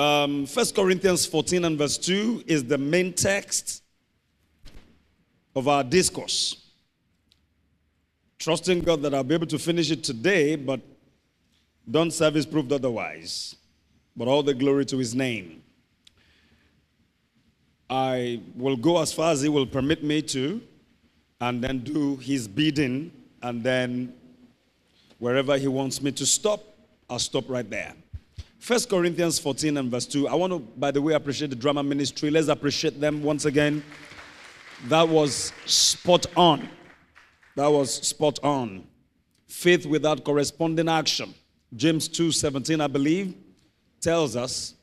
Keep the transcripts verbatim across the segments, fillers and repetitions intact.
Um, First Corinthians fourteen and verse two is the main text of our discourse. Trusting God that I'll be able to finish it today, but don't service proved otherwise. But all the glory to his name. I will go as far as he will permit me to, and then do his bidding, and then wherever he wants me to stop, I'll stop right there. First Corinthians fourteen and verse two. I want to, by the way, appreciate the drama ministry. Let's appreciate them once again. That was spot on. That was spot on. Faith without corresponding action. James two seventeen, I believe, tells us,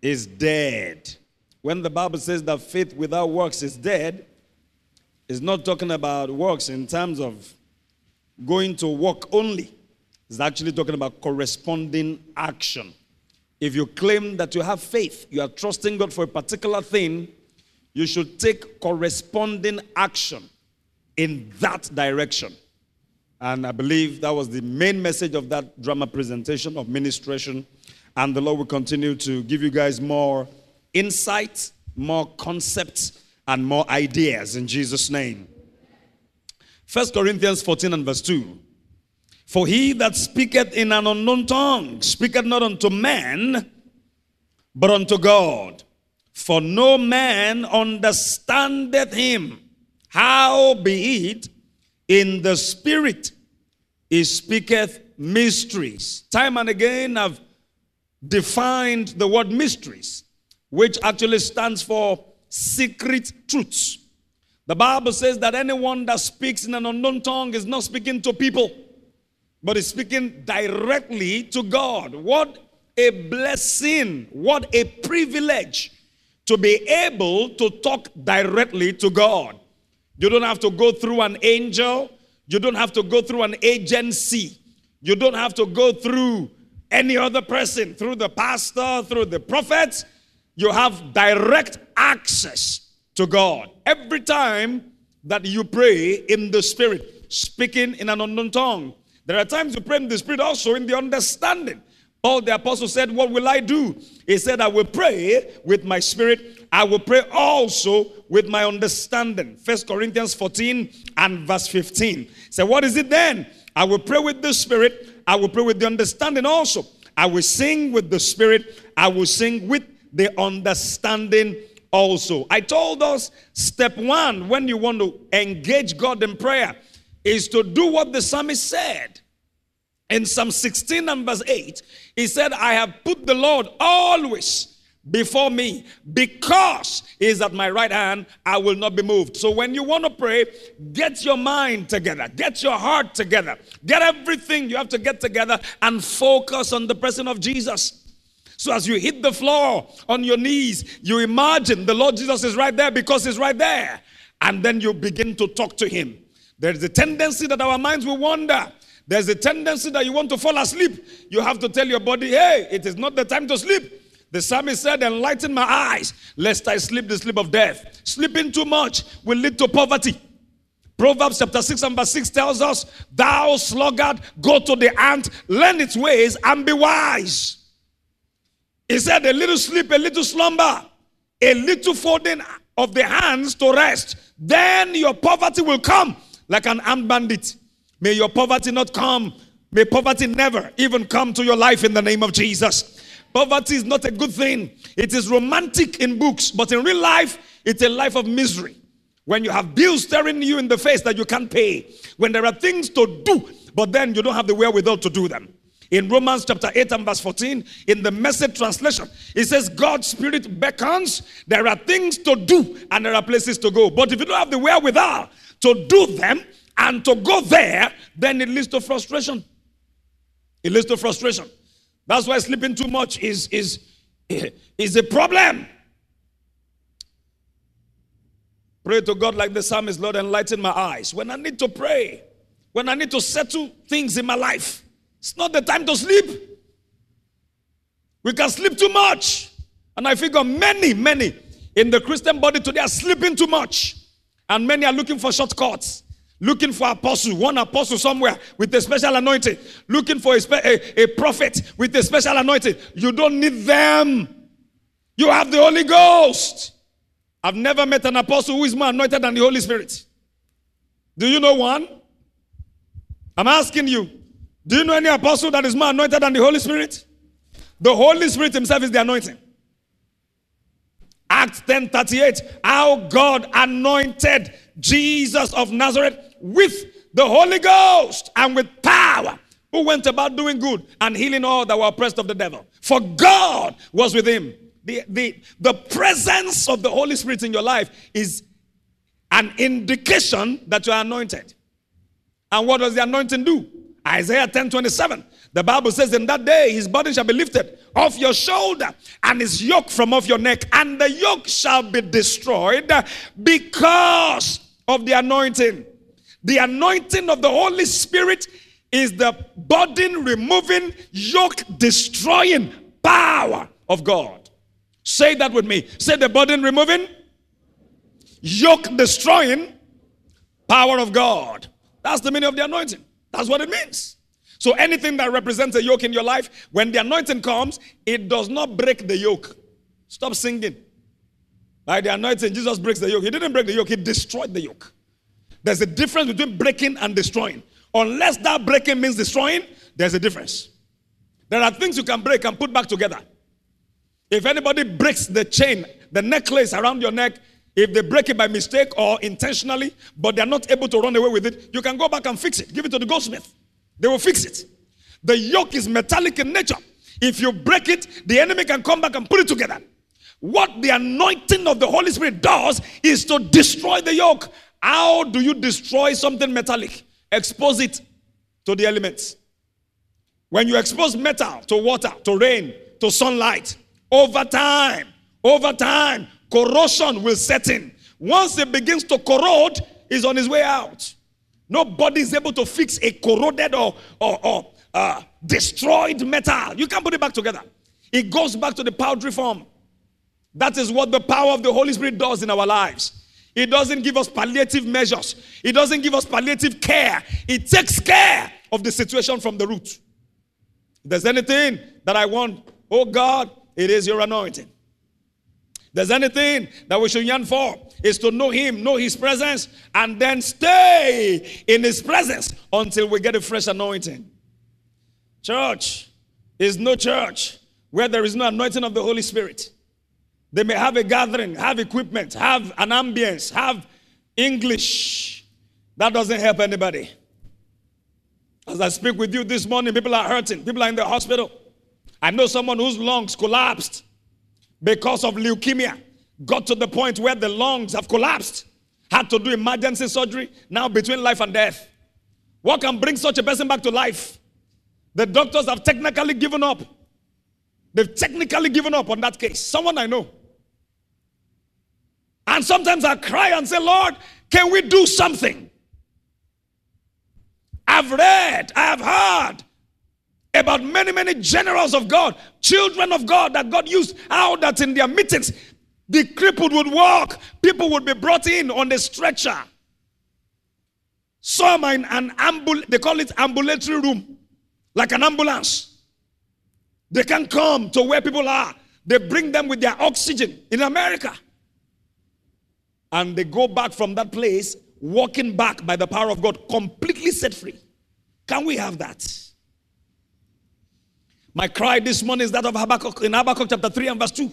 is dead. When the Bible says that faith without works is dead, it's not talking about works in terms of going to work only. It's actually talking about corresponding action. If you claim that you have faith, you are trusting God for a particular thing, you should take corresponding action in that direction. And I believe that was the main message of that drama presentation of ministration. And the Lord will continue to give you guys more insight, more concepts, and more ideas in Jesus' name. First Corinthians fourteen and verse two. For he that speaketh in an unknown tongue speaketh not unto man, but unto God. For no man understandeth him. Howbeit, in the spirit he speaketh mysteries. Time and again I've defined the word mysteries, which actually stands for secret truths. The Bible says that anyone that speaks in an unknown tongue is not speaking to people, but is speaking directly to God. What a blessing, what a privilege to be able to talk directly to God. You don't have to go through an angel. You don't have to go through an agency. You don't have to go through any other person, through the pastor, through the prophet. You have direct access to God. Every time that you pray in the spirit, speaking in an unknown tongue, there are times you pray in the spirit also in the understanding. Paul the apostle said, what will I do? He said, I will pray with my spirit. I will pray also with my understanding. First Corinthians fourteen and verse fifteen. So what is it then? I will pray with the spirit. I will pray with the understanding also. I will sing with the spirit. I will sing with the understanding also. I told us step one when you want to engage God in prayer is to do what the psalmist said. In Psalm sixteen and verse eight, he said, I have put the Lord always before me because he is at my right hand, I will not be moved. So when you want to pray, get your mind together, get your heart together, get everything you have to get together and focus on the person of Jesus. So as you hit the floor on your knees, you imagine the Lord Jesus is right there because he's right there. And then you begin to talk to him. There's a tendency that our minds will wander. There's a tendency that you want to fall asleep. You have to tell your body, hey, it is not the time to sleep. The psalmist said, enlighten my eyes, lest I sleep the sleep of death. Sleeping too much will lead to poverty. Proverbs chapter six and verse six tells us, thou sluggard, go to the ant, learn its ways, and be wise. He said, a little sleep, a little slumber, a little folding of the hands to rest. Then your poverty will come. Like an armed bandit. May your poverty not come. May poverty never even come to your life in the name of Jesus. Poverty is not a good thing. It is romantic in books, but in real life, it's a life of misery. When you have bills staring you in the face that you can't pay. When there are things to do, but then you don't have the wherewithal to do them. In Romans chapter eight and verse fourteen, in the Message translation, it says, God's spirit beckons. There are things to do and there are places to go. But if you don't have the wherewithal to do them and to go there, then it leads to frustration. It leads to frustration. That's why sleeping too much is, is, is a problem. Pray to God like the psalmist, Lord, enlighten my eyes. When I need to pray, when I need to settle things in my life, it's not the time to sleep. We can sleep too much. And I figure many, many in the Christian body today are sleeping too much. And many are looking for shortcuts, Looking for apostle, one apostle somewhere with a special anointing. Looking for a, a, a prophet with a special anointing. You don't need them. You have the Holy Ghost. I've never met an apostle who is more anointed than the Holy Spirit. Do you know one? I'm asking you. Do you know any apostle that is more anointed than the Holy Spirit? The Holy Spirit himself is the anointing. Acts ten thirty-eight, how God anointed Jesus of Nazareth with the Holy Ghost and with power, who went about doing good and healing all that were oppressed of the devil. For God was with him. The, the, the presence of the Holy Spirit in your life is an indication that you are anointed. And what does the anointing do? Isaiah ten twenty-seven. The Bible says, in that day his burden shall be lifted off your shoulder and his yoke from off your neck, and the yoke shall be destroyed because of the anointing. The anointing of the Holy Spirit is the burden removing, yoke destroying power of God. Say that with me. Say the burden removing, yoke destroying power of God. That's the meaning of the anointing. That's what it means. So anything that represents a yoke in your life, when the anointing comes, it does not break the yoke. Stop singing. By the anointing, Jesus breaks the yoke. He didn't break the yoke, he destroyed the yoke. There's a difference between breaking and destroying. Unless that breaking means destroying, there's a difference. There are things you can break and put back together. If anybody breaks the chain, the necklace around your neck, if they break it by mistake or intentionally, but they're not able to run away with it, you can go back and fix it. Give it to the goldsmith. They will fix it. The yoke is metallic in nature. If you break it, the enemy can come back and put it together. What the anointing of the Holy Spirit does is to destroy the yoke. How do you destroy something metallic? Expose it to the elements. When you expose metal to water, to rain, to sunlight, over time, over time, corrosion will set in. Once it begins to corrode, it's on its way out. Nobody is able to fix a corroded or, or, or uh, destroyed metal. You can't put it back together. It goes back to the powdery form. That is what the power of the Holy Spirit does in our lives. It doesn't give us palliative measures. It doesn't give us palliative care. It takes care of the situation from the root. If there's anything that I want, oh God, it is your anointing. If there's anything that we should yearn for, is to know him, know his presence, and then stay in his presence until we get a fresh anointing. Church is no church where there is no anointing of the Holy Spirit. They may have a gathering, have equipment, have an ambience, have English. That doesn't help anybody. As I speak with you this morning, people are hurting. People are in the hospital. I know someone whose lungs collapsed because of leukemia. Got to the point where the lungs have collapsed. Had to do emergency surgery. Now between life and death. What can bring such a person back to life? The doctors have technically given up. They've technically given up on that case. Someone I know. And sometimes I cry and say, Lord, can we do something? I've read, I have heard about many, many generals of God, children of God that God used, how that in their meetings, the crippled would walk. People would be brought in on a stretcher. Some are in an ambul- they call it ambulatory room. Like an ambulance. They can't come to where people are. They bring them with their oxygen in America. And they go back from that place, walking back by the power of God, completely set free. Can we have that? My cry this morning is that of Habakkuk, in Habakkuk chapter three and verse two.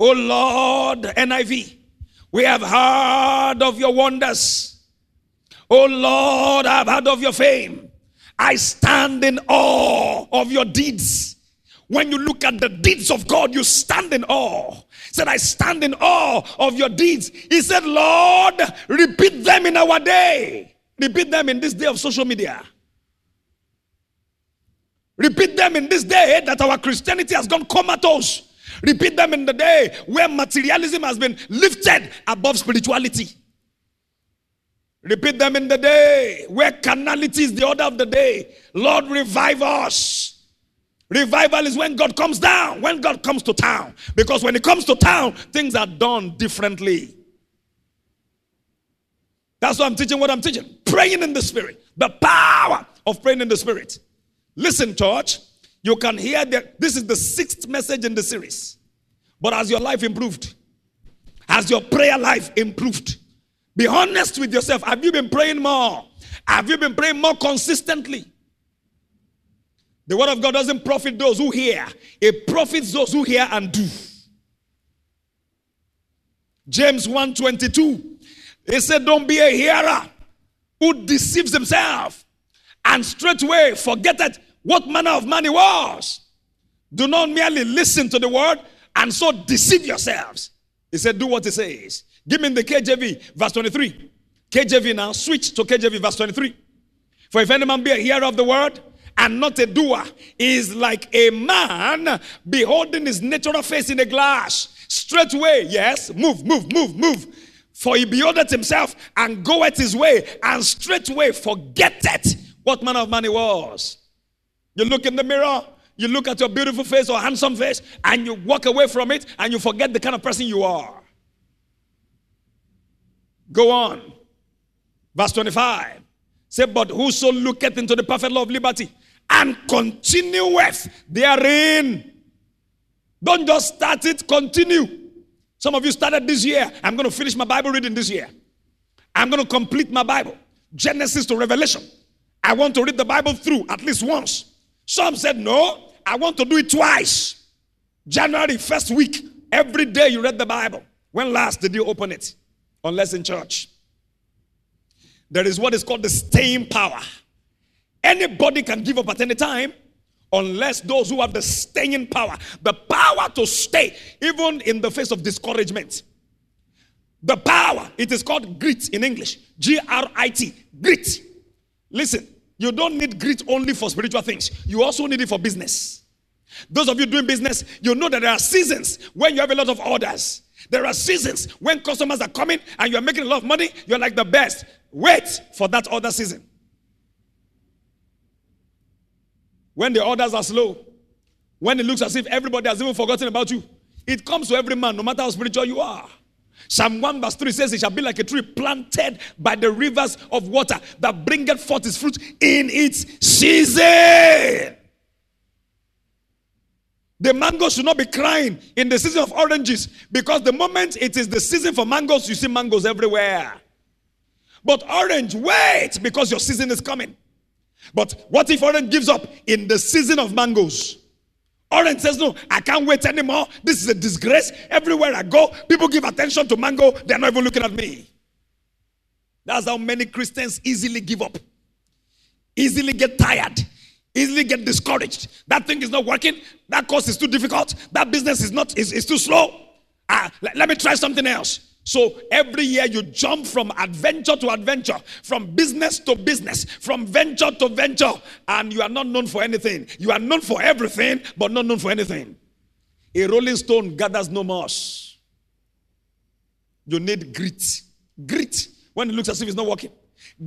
O Lord, N I V, we have heard of your wonders. O Lord, I have heard of your fame. I stand in awe of your deeds. When you look at the deeds of God, you stand in awe. He said, I stand in awe of your deeds. He said, Lord, repeat them in our day. Repeat them in this day of social media. Repeat them in this day that our Christianity has gone comatose. Repeat them in the day where materialism has been lifted above spirituality. Repeat them in the day where carnality is the order of the day. Lord, revive us. Revival is when God comes down, when God comes to town. Because when he comes to town, things are done differently. That's why I'm teaching what I'm teaching. Praying in the Spirit. The power of praying in the Spirit. Listen, church. You can hear that this is the sixth message in the series. But has your life improved? Has your prayer life improved? Be honest with yourself. Have you been praying more? Have you been praying more consistently? The word of God doesn't profit those who hear. It profits those who hear and do. James one twenty-two. He said, don't be a hearer who deceives himself and straightway forgetteth what manner of man he was. Do not merely listen to the word and so deceive yourselves. He said, do what he says. Give me the K J V, verse twenty-three. K J V now, switch to K J V, verse twenty-three. For if any man be a hearer of the word and not a doer, he is like a man beholding his natural face in a glass. Straightway, yes, move, move, move, move. For he beholdeth himself and goeth his way, and straightway forgetteth what manner of man he was. You look in the mirror, you look at your beautiful face or handsome face, and you walk away from it, and you forget the kind of person you are. Go on. Verse twenty-five. Say, but whoso looketh into the perfect law of liberty and continueth therein. Don't just start it, continue. Some of you started this year. I'm going to finish my Bible reading this year. I'm going to complete my Bible. Genesis to Revelation. I want to read the Bible through at least once. Some said, no, I want to do it twice. January, first week, every day you read the Bible. When last did you open it? Unless in church. There is what is called the staying power. Anybody can give up at any time unless those who have the staying power, the power to stay, even in the face of discouragement. The power, it is called grit in English. G R I T, grit. Listen, you don't need grit only for spiritual things. You also need it for business. Those of you doing business, you know that there are seasons when you have a lot of orders. There are seasons when customers are coming and you're making a lot of money. You're like the best. Wait for that other season. When the orders are slow, when it looks as if everybody has even forgotten about you, it comes to every man, no matter how spiritual you are. Psalm one verse three says, it shall be like a tree planted by the rivers of water that bringeth forth its fruit in its season. The mangoes should not be crying in the season of oranges, because the moment it is the season for mangoes, you see mangoes everywhere. But orange, wait, because your season is coming. But what if orange gives up in the season of mangoes? Orange says, no, I can't wait anymore. This is a disgrace. Everywhere I go, people give attention to mango. They're not even looking at me. That's how many Christians easily give up. Easily get tired. Easily get discouraged. That thing is not working. That course is too difficult. That business is not is, is too slow. Ah, let, let me try something else. So every year you jump from adventure to adventure, from business to business, from venture to venture, and you are not known for anything. You are known for everything, but not known for anything. A rolling stone gathers no moss. You need grit. Grit when it looks as if it's not working.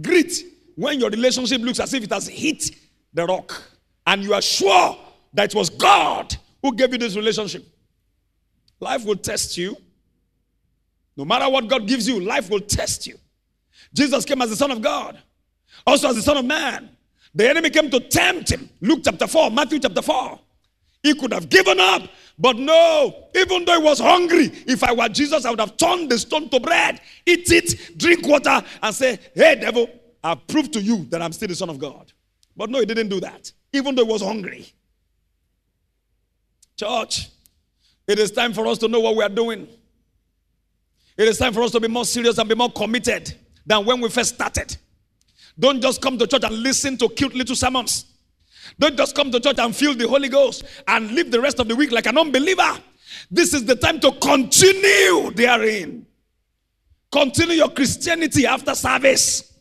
Grit when your relationship looks as if it has hit the rock, and you are sure that it was God who gave you this relationship. Life will test you. No matter what God gives you, life will test you. Jesus came as the Son of God, also as the Son of Man. The enemy came to tempt him. Luke chapter four, Matthew chapter four. He could have given up, but no. Even though he was hungry, if I were Jesus, I would have turned the stone to bread, eat it, drink water, and say, hey, devil, I prove to you that I'm still the Son of God. But no, he didn't do that, even though he was hungry. Church, it is time for us to know what we are doing. It is time for us to be more serious and be more committed than when we first started. Don't just come to church and listen to cute little sermons. Don't just come to church and feel the Holy Ghost and live the rest of the week like an unbeliever. This is the time to continue therein. Continue your Christianity after service.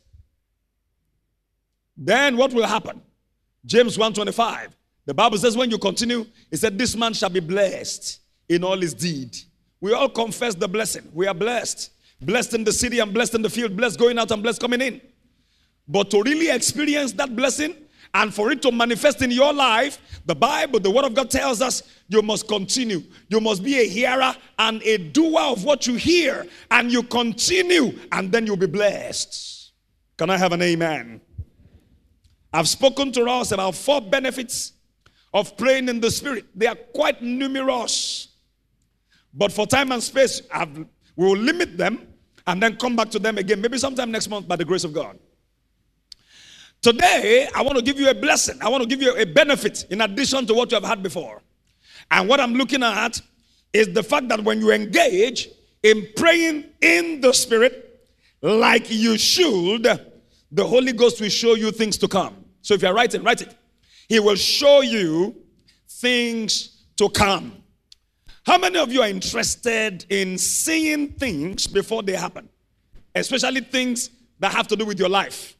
Then what will happen? James one twenty-five. The Bible says when you continue, it said this man shall be blessed in all his deed. We all confess the blessing. We are blessed. Blessed in the city and blessed in the field. Blessed going out and blessed coming in. But to really experience that blessing And for it to manifest in your life, the Bible, the Word of God tells us, you must continue. You must be a hearer and a doer of what you hear. And you continue, and then you'll be blessed. Can I have an amen? I've spoken to us about four benefits of praying in the Spirit. They are quite numerous. But for time and space, I've, we will limit them and then come back to them again. Maybe sometime next month by the grace of God. Today, I want to give you a blessing. I want to give you a benefit in addition to what you have had before. And what I'm looking at is the fact that when you engage in praying in the Spirit like you should, the Holy Ghost will show you things to come. So if you're writing, write it. He will show you things to come. How many of you are interested in seeing things before they happen? Especially things that have to do with your life.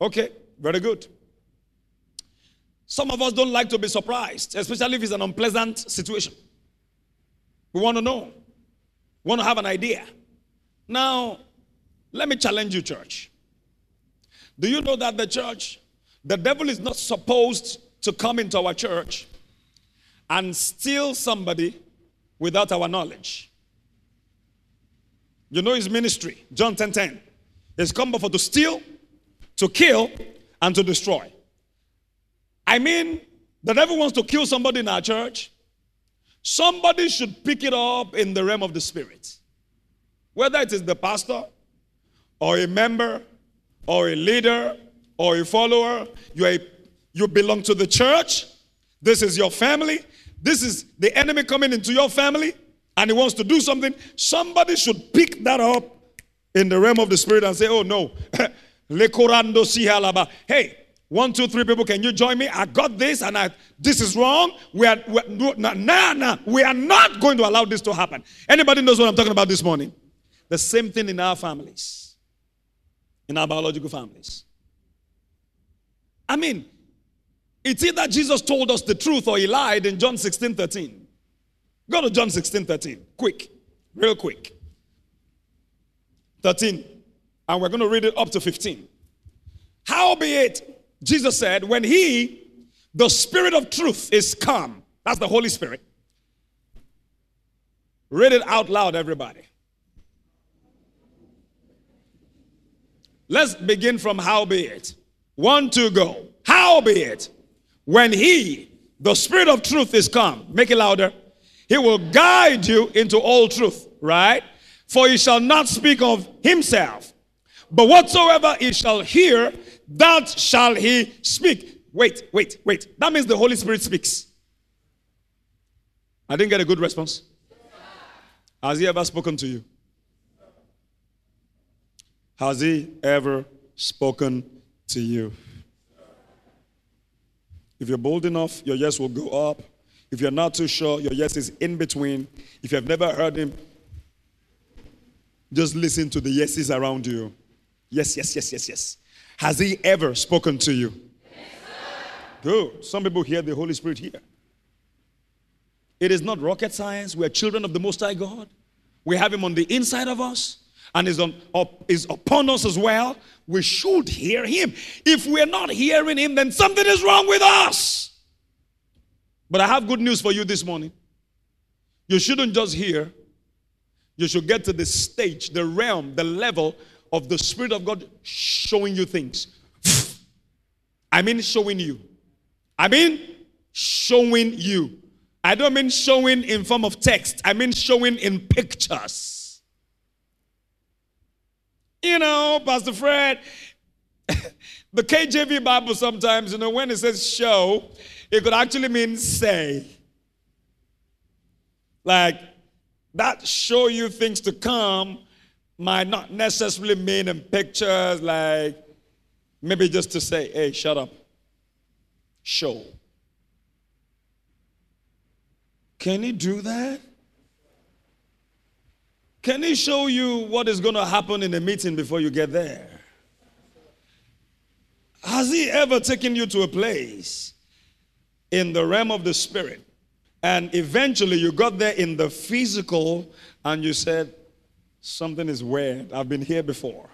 Okay, very good. Some of us don't like to be surprised, especially if it's an unpleasant situation. We want to know. We want to have an idea. Now, let me challenge you, church. Do you know that the church, the devil is not supposed to come into our church and steal somebody without our knowledge? You know his ministry, John ten ten. He's come before to steal, to kill, and to destroy. I mean, the devil wants to kill somebody in our church. Somebody should pick it up in the realm of the Spirit. Whether it is the pastor, or a member, or a leader, or a follower, you, are a, you belong to the church. This is your family. This is the enemy coming into your family, and he wants to do something. Somebody should pick that up in the realm of the Spirit and say, oh no, hey, one, two, three people, can you join me? I got this, and I, this is wrong. We are, we are, nah, nah, nah. We are not going to allow this to happen. Anybody knows what I'm talking about this morning? The same thing in our families, in our biological families. I mean, it's either Jesus told us the truth or he lied in John sixteen thirteen. Go to John sixteen thirteen, quick, real quick. thirteen. And we're going to read it up to fifteen. Howbeit, Jesus said, when he, the Spirit of truth, is come. That's the Holy Spirit. Read it out loud, everybody. Let's begin from howbeit. One, two, go. Howbeit, when he, the Spirit of truth, is come. Make it louder. He will guide you into all truth, right? For he shall not speak of himself. But whatsoever he shall hear, that shall he speak. Wait, wait, wait. That means the Holy Spirit speaks. I didn't get a good response. Has he ever spoken to you? Has he ever spoken to you? If you're bold enough, your yes will go up. If you're not too sure, your yes is in between. If you have never heard him, just listen to the yeses around you. Yes, yes, yes, yes, yes. Has he ever spoken to you? Yes, sir. Good. Some people hear the Holy Spirit here. It is not rocket science. We are children of the Most High God. We have him on the inside of us and is, on, up, is upon us as well. We should hear him. If we are not hearing him, then something is wrong with us. But I have good news for you this morning. You shouldn't just hear. You should get to the stage, the realm, the level of the Spirit of God showing you things. I mean showing you. I mean showing you. I don't mean showing in form of text. I mean showing in pictures. You know, Pastor Fred, the K J V Bible sometimes, you know, when it says show, it could actually mean say. Like, that show you things to come might not necessarily mean in pictures, like maybe just to say, hey, shut up. Show. Can he do that? Can he show you what is going to happen in a meeting before you get there? Has he ever taken you to a place in the realm of the Spirit and eventually you got there in the physical and you said, something is weird. I've been here before.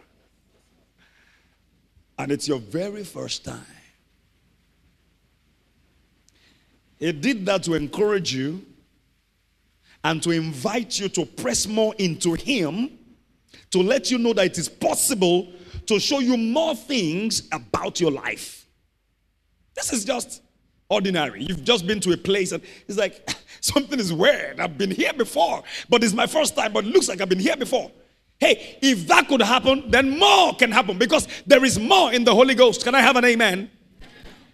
And it's your very first time. He did that to encourage you and to invite you to press more into him, to let you know that it is possible to show you more things about your life. This is just ordinary. You've just been to a place and it's like, something is weird. I've been here before, but it's my first time, but it looks like I've been here before. Hey, if that could happen, then more can happen because there is more in the Holy Ghost. Can I have an amen?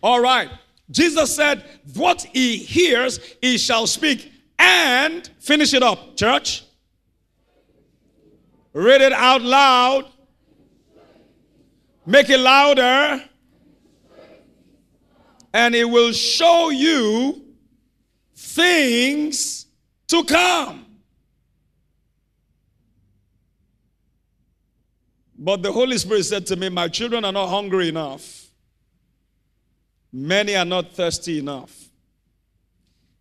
All right. Jesus said, what he hears, he shall speak. And finish it up, church. Read it out loud. Make it louder. And it will show you things to come. But the Holy Spirit said to me, my children are not hungry enough. Many are not thirsty enough.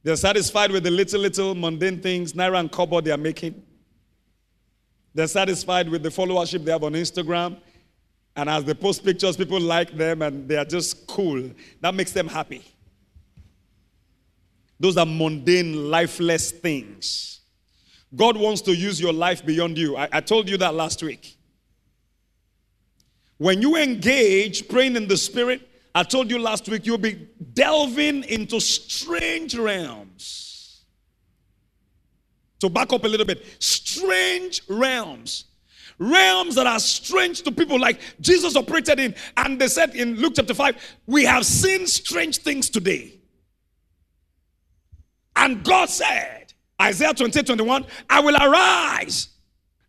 They're satisfied with the little, little mundane things, naira and kobo they are making. They're satisfied with the followership they have on Instagram. And as they post pictures, people like them and they are just cool. That makes them happy. Those are mundane, lifeless things. God wants to use your life beyond you. I, I told you that last week. When you engage praying in the Spirit, I told you last week, you'll be delving into strange realms. So back up a little bit. Strange realms. Realms that are strange to people, like Jesus operated in. And they said in Luke chapter five, we have seen strange things today. And God said, Isaiah twenty-eight, twenty-one, I will arise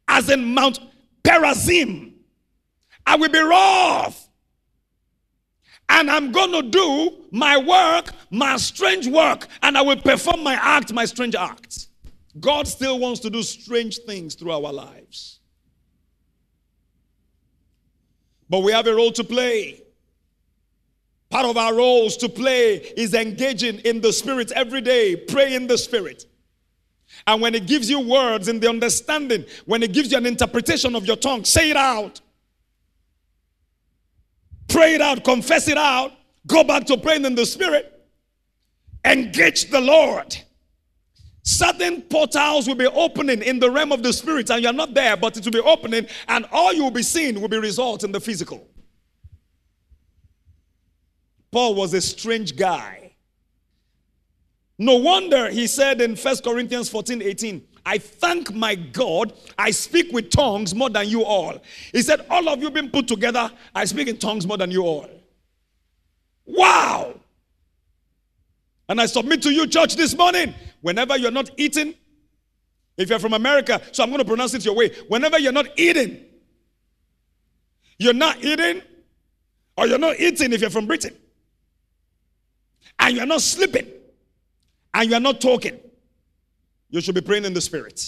as in Mount Perazim. I will be wroth. And I'm going to do my work, my strange work, and I will perform my act, my strange act. God still wants to do strange things through our lives. But we have a role to play. Part of our roles to play is engaging in the Spirit every day. Pray in the Spirit. And when it gives you words in the understanding, when it gives you an interpretation of your tongue, say it out. Pray it out, confess it out, go back to praying in the Spirit, engage the Lord. Certain portals will be opening in the realm of the Spirit and you're not there, but it will be opening and all you will be seeing will be results in the physical. Paul was a strange guy. No wonder he said in First Corinthians fourteen, eighteen, I thank my God, I speak with tongues more than you all. He said, all of you being put together, I speak in tongues more than you all. Wow! And I submit to you, church, this morning, whenever you're not eating, if you're from America, so I'm going to pronounce it your way, whenever you're not eating, you're not eating, or you're not eating if you're from Britain, and you're not sleeping, and you're not talking, you should be praying in the Spirit.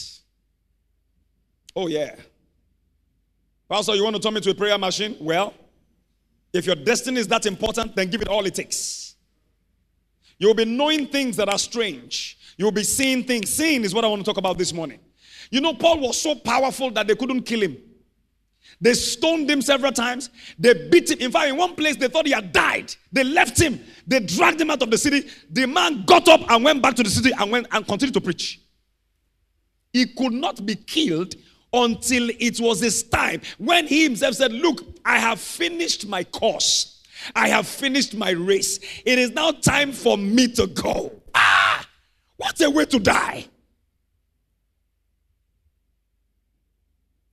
Oh, yeah. Pastor, you want to turn me to a prayer machine? Well, if your destiny is that important, then give it all it takes. You'll be knowing things that are strange. You'll be seeing things. Seeing is what I want to talk about this morning. You know, Paul was so powerful that they couldn't kill him. They stoned him several times. They beat him. In fact, in one place, they thought he had died. They left him. They dragged him out of the city. The man got up and went back to the city and went and continued to preach. He could not be killed until it was his time. When he himself said, look, I have finished my course. I have finished my race. It is now time for me to go. Ah, what a way to die.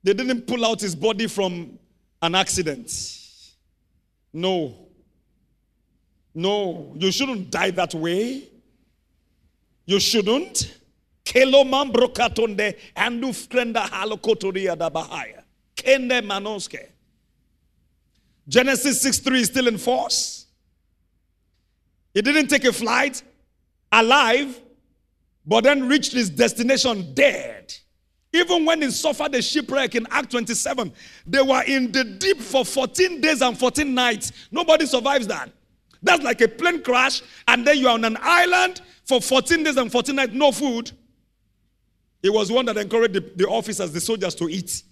They didn't pull out his body from an accident. No. No, you shouldn't die that way. You shouldn't. Genesis six three is still in force. He didn't take a flight alive, but then reached his destination dead. Even when he suffered a shipwreck in Acts twenty-seven, they were in the deep for fourteen days and fourteen nights. Nobody survives that. That's like a plane crash, and then you are on an island for fourteen days and fourteen nights, no food. It was one that encouraged the, the officers, the soldiers to eat.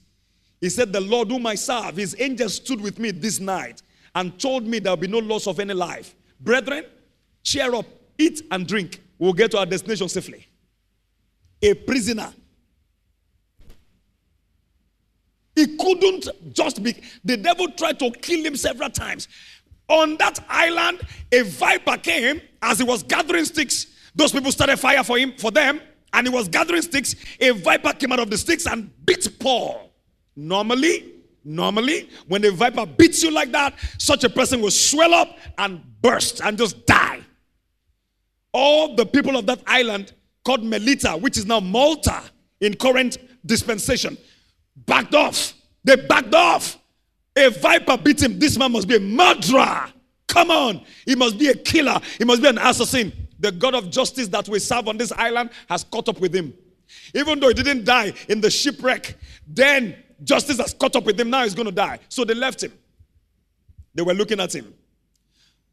He said, the Lord whom I serve, his angel stood with me this night and told me there will be no loss of any life. Brethren, cheer up. eat and drink. We'll get to our destination safely. A prisoner. He couldn't just be. The devil tried to kill him several times. On that island, a viper came as he was gathering sticks. Those people started fire for him, for them, and he was gathering sticks. A viper came out of the sticks and bit Paul. Normally, normally, when a viper beats you like that, such a person will swell up and burst and just die. All the people of that island called Melita, which is now Malta in current dispensation, backed off. They backed off. A viper beat him. This man must be a murderer. Come on. He must be a killer. He must be an assassin. The God of justice that we serve on this island has caught up with him. Even though he didn't die in the shipwreck, then justice has caught up with him. Now he's going to die. So they left him. They were looking at him.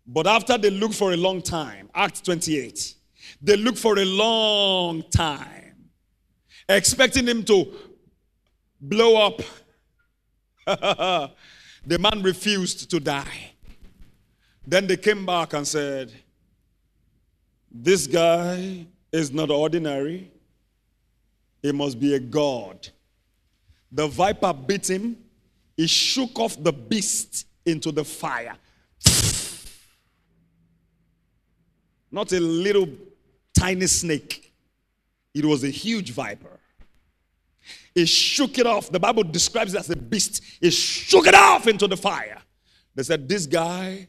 But after they looked for a long time, Acts twenty-eight, they looked for a long time, expecting him to blow up. The man refused to die. Then they came back and said, this guy is not ordinary. He must be a god. The viper bit him. He shook off the beast into the fire. Not a little tiny snake. It was a huge viper. He shook it off. The Bible describes it as a beast. He shook it off into the fire. They said, this guy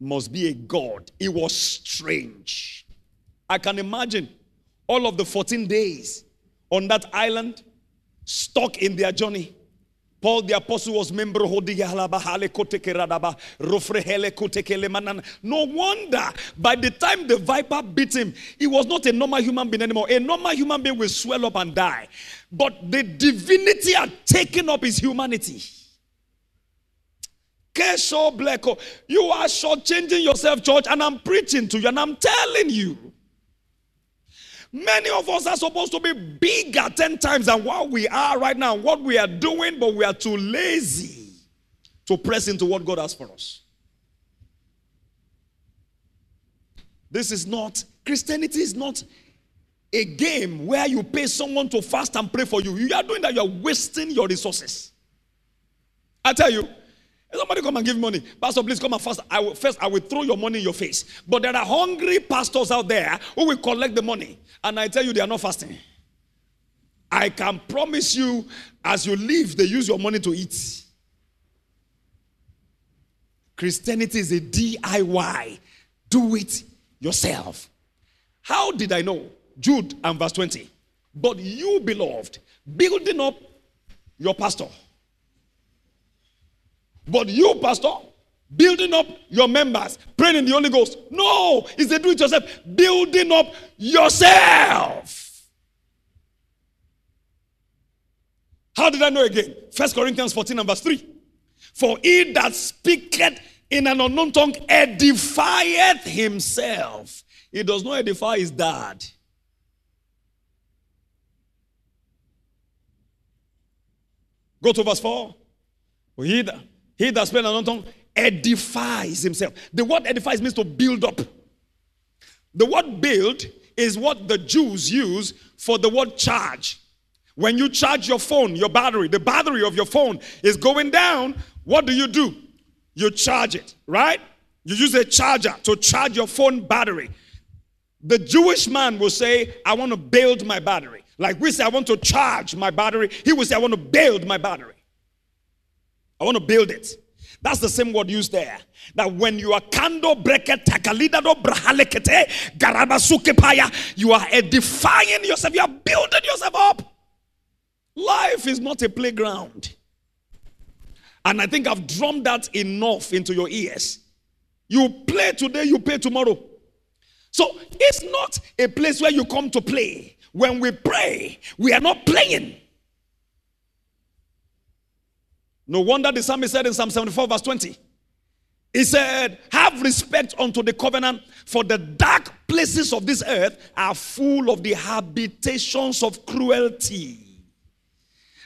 must be a god. It was strange. I can imagine all of the fourteen days on that island, stuck in their journey. Paul the apostle was member. No wonder by the time the viper beat him, he was not a normal human being anymore. A normal human being will swell up and die. But the divinity had taken up his humanity. You are shortchanging yourself, church, and I'm preaching to you, and I'm telling you. Many of us are supposed to be bigger ten times than what we are right now, what we are doing, but we are too lazy to press into what God has for us. This is not, Christianity is not a game where you pay someone to fast and pray for you. You are doing that, you are wasting your resources. I tell you, somebody come and give money. Pastor, please come and fast. I will, first, I will throw your money in your face. But there are hungry pastors out there who will collect the money. And I tell you, they are not fasting. I can promise you, as you leave, they use your money to eat. Christianity is a D I Y. Do it yourself. How did I know? Jude and verse twenty. But you, beloved, building up your pastor. But you, pastor, building up your members, praying in the Holy Ghost. No, it's a do-it-yourself. Building up yourself. How did I know again? First Corinthians fourteen and verse three. For he that speaketh in an unknown tongue edifieth himself. He does not edify his dad. Go to verse four. For he that... He that speaks another tongue edifies himself. The word edifies means to build up. The word build is what the Jews use for the word charge. When you charge your phone, your battery, the battery of your phone is going down, what do you do? You charge it, right? You use a charger to charge your phone battery. The Jewish man will say, I want to build my battery. Like we say, I want to charge my battery. He will say, I want to build my battery. I want to build it. That's the same word used there. That when you are kando breket takalida do brahalekete garabasuke paya, you are edifying yourself. You are building yourself up. Life is not a playground. And I think I've drummed that enough into your ears. You play today, you pay tomorrow. So it's not a place where you come to play. When we pray, we are not playing. No wonder the psalmist said in Psalm seventy-four verse twenty. He said, have respect unto the covenant, for the dark places of this earth are full of the habitations of cruelty.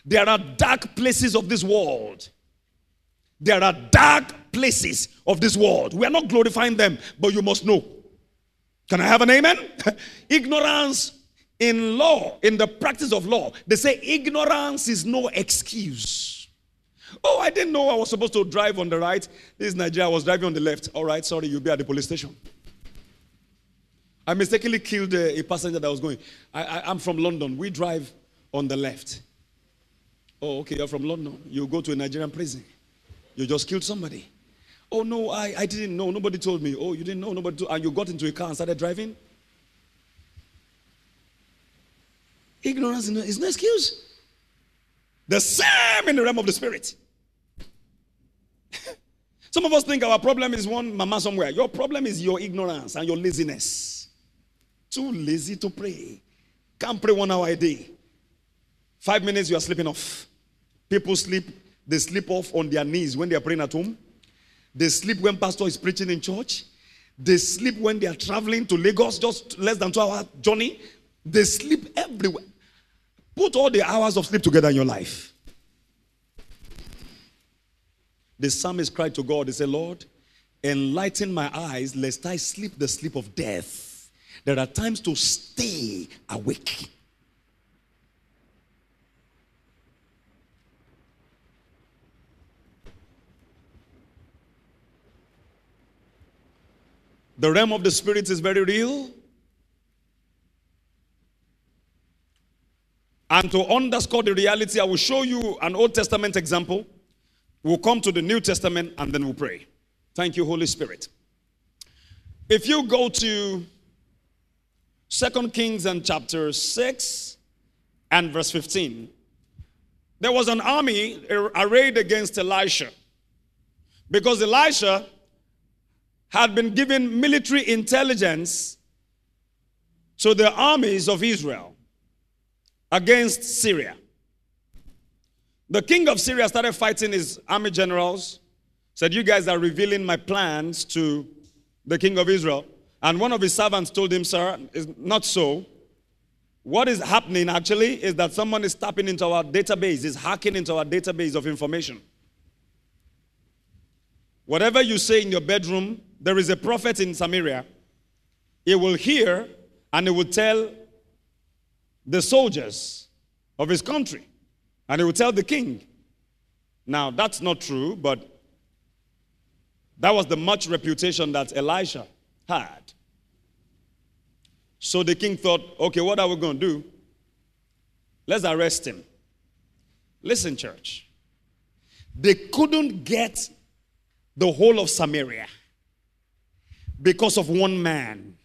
There are dark places of this world. There are dark places of this world. We are not glorifying them, but you must know. Can I have an amen? Ignorance in law, in the practice of law, they say ignorance is no excuse. Oh, I didn't know I was supposed to drive on the right. This is Nigeria, I was driving on the left. All right, sorry, you'll be at the police station. I mistakenly killed a, a passenger that was going. I, I, I'm from London. We drive on the left. Oh, okay, you're from London. You go to a Nigerian prison. You just killed somebody. Oh, no, I, I didn't know. Nobody told me. Oh, you didn't know? Nobody told you. And you got into a car and started driving? Ignorance is no excuse. The same in the realm of the spirit. Some of us think our problem is one mama somewhere. Your problem is your ignorance and your laziness. Too lazy to pray. Can't pray one hour a day. Five minutes, you are sleeping off. People sleep. They sleep off on their knees when they are praying at home. They sleep when pastor is preaching in church. They sleep when they are traveling to Lagos, just less than two hour journey. They sleep everywhere. Put all the hours of sleep together in your life. The psalmist cried to God. He said, Lord, enlighten my eyes, lest I sleep the sleep of death. There are times to stay awake. The realm of the spirit is very real. And to underscore the reality, I will show you an Old Testament example. We'll come to the New Testament and then we'll pray. Thank you, Holy Spirit. If you go to Second Kings and chapter six and verse fifteen, there was an army arrayed against Elisha because Elisha had been given military intelligence to the armies of Israel against Syria. The king of Syria started fighting his army generals, said, you guys are revealing my plans to the king of Israel. And one of his servants told him, sir, it's not so. What is happening actually is that someone is tapping into our database, is hacking into our database of information. Whatever you say in your bedroom, there is a prophet in Samaria. He will hear and he will tell the soldiers of his country. And he will tell the king. Now, that's not true, but that was the much reputation that Elisha had. So the king thought, okay, what are we going to do? Let's arrest him. Listen, church. They couldn't get the whole of Samaria because of one man,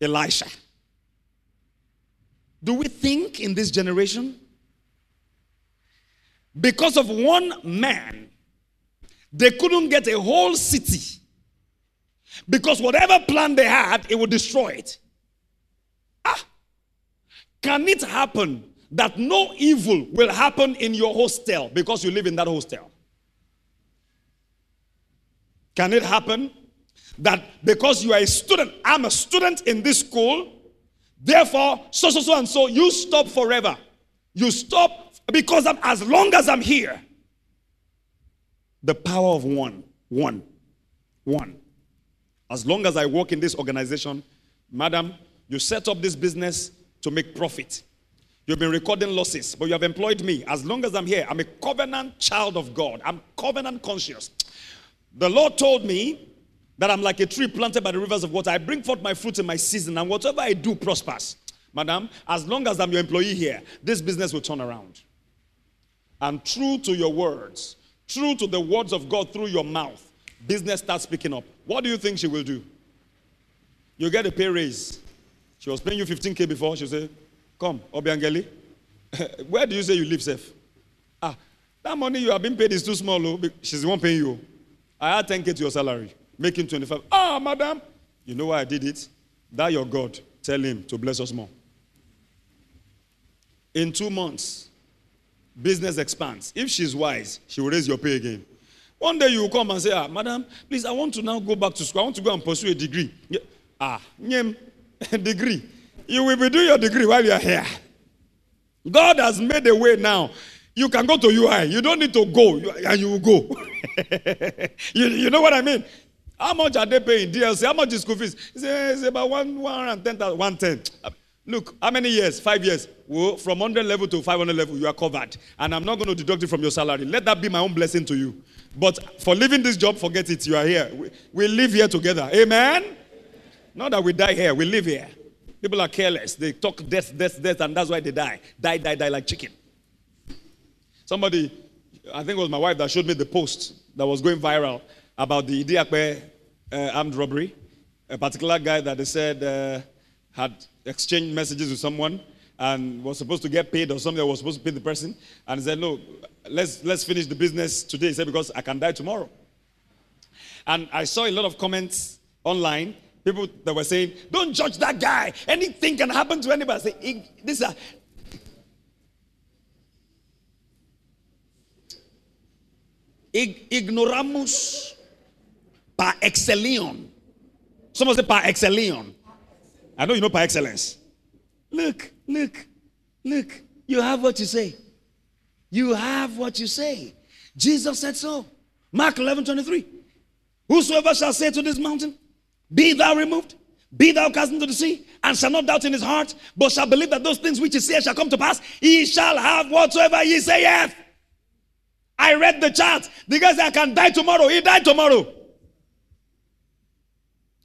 Elisha. Do we think in this generation? Because of one man, they couldn't get a whole city. Because whatever plan they had, it would destroy it. Ah! Can it happen that no evil will happen in your hostel because you live in that hostel? Can it happen that because you are a student, I'm a student in this school, therefore, so, so, so, and so, you stop forever. You stop because I'm, as long as I'm here. The power of one, one, one. As long as I work in this organization, madam, you set up this business to make profit. You've been recording losses, but you have employed me. As long as I'm here, I'm a covenant child of God. I'm covenant conscious. The Lord told me that I'm like a tree planted by the rivers of water. I bring forth my fruit in my season, and whatever I do prospers. Madam, as long as I'm your employee here, this business will turn around. And true to your words, true to the words of God through your mouth, business starts picking up. What do you think she will do? You get a pay raise. She was paying you fifteen K before. She'll say, come, Obiangeli. Where do you say you live, Seth? Ah, that money you have been paid is too small. Oh, she's the one paying you. I add ten K to your salary, making twenty-five. Ah, madam, you know why I did it? That your God, tell him to bless us more. In two months, business expands. If she's wise, she will raise your pay again. One day you will come and say, ah, madam, please, I want to now go back to school. I want to go and pursue a degree. Yeah. Ah, name, degree. You will be doing your degree while you are here. God has made a way now. You can go to U I. You don't need to go, and you will go. you, you know what I mean? How much are they paying? D L C? How much is school fees? He said, it's about one, one and ten thousand, one ten. Look, how many years? Five years. Well, from one hundred level to five hundred level, you are covered. And I'm not going to deduct it from your salary. Let that be my own blessing to you. But for leaving this job, forget it. You are here. We, we live here together. Amen? Amen? Not that we die here. We live here. People are careless. They talk death, death, death, and that's why they die. Die, die, die like chicken. Somebody, I think it was my wife that showed me the post that was going viral about the Idiakpe uh, armed robbery. A particular guy that they said uh, had exchanged messages with someone and was supposed to get paid or something, was supposed to pay the person. And he said, look, let's, let's finish the business today. He said, because I can die tomorrow. And I saw a lot of comments online. People that were saying, don't judge that guy. Anything can happen to anybody. I say, this is a... Ignoramus par excellence. Someone say par excellence. I know you know par excellence. Look, look, look. You have what you say. You have what you say. Jesus said so. Mark eleven twenty-three. Whosoever shall say to this mountain, be thou removed, be thou cast into the sea, and shall not doubt in his heart, but shall believe that those things which he saith shall come to pass, he shall have whatsoever he saith. I read the chart. The guy said, I can die tomorrow. He died tomorrow.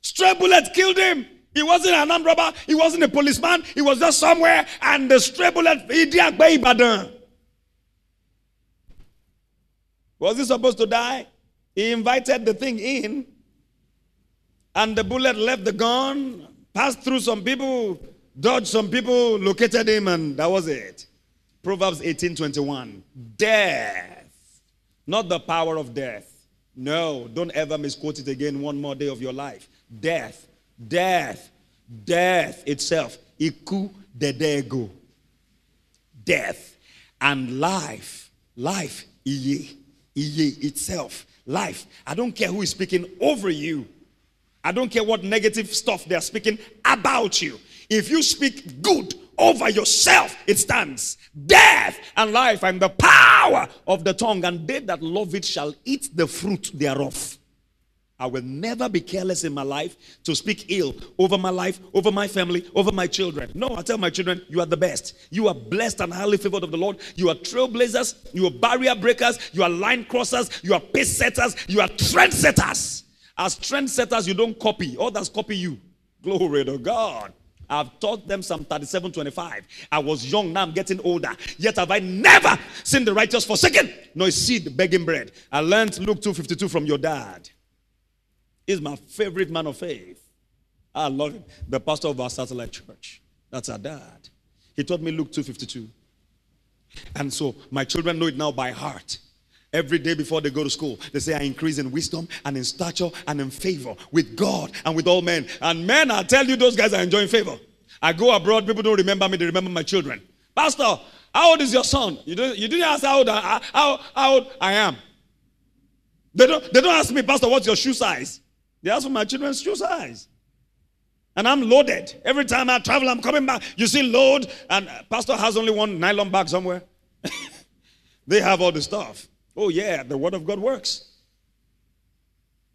Stray bullet killed him. He wasn't an armed robber. He wasn't a policeman. He was just somewhere. And the stray bullet, Ibadan. Was he supposed to die? He invited the thing in. And the bullet left the gun, passed through some people, dodged some people, located him, and that was it. Proverbs eighteen twenty-one. Death. Not the power of death. No, don't ever misquote it again one more day of your life. Death, death, death itself. Iku dedego. Death and life. Life, iye. Iye itself. Life. I don't care who is speaking over you. I don't care what negative stuff they are speaking about you. If you speak good over yourself, it stands. Death and life and the power of the tongue, and they that love it shall eat the fruit thereof. I will never be careless in my life to speak ill over my life, over my family, over my children. No, I tell my children, you are the best. You are blessed and highly favored of the Lord. You are trailblazers. You are barrier breakers. You are line crossers. You are pace setters. You are trendsetters. As trendsetters, you don't copy. Others copy you. Glory to God. I've taught them Psalm thirty-seven twenty-five. I was young, now I'm getting older. Yet have I never seen the righteous forsaken, nor his seed begging bread. I learned Luke two fifty-two from your dad. He's my favorite man of faith. I love him. The pastor of our satellite church. That's our dad. He taught me Luke two fifty-two. And so my children know it now by heart. Every day before they go to school, they say, I increase in wisdom and in stature and in favor with God and with all men. And men, I tell you, those guys are enjoying favor. I go abroad, people don't remember me, they remember my children. Pastor, how old is your son? You don't, you didn't ask how old, I, how, how old I am. They don't, they don't ask me, Pastor, what's your shoe size? They ask for my children's shoe size. And I'm loaded. Every time I travel, I'm coming back. You see load, and Pastor has only one nylon bag somewhere. They have all the stuff. Oh, yeah, the word of God works.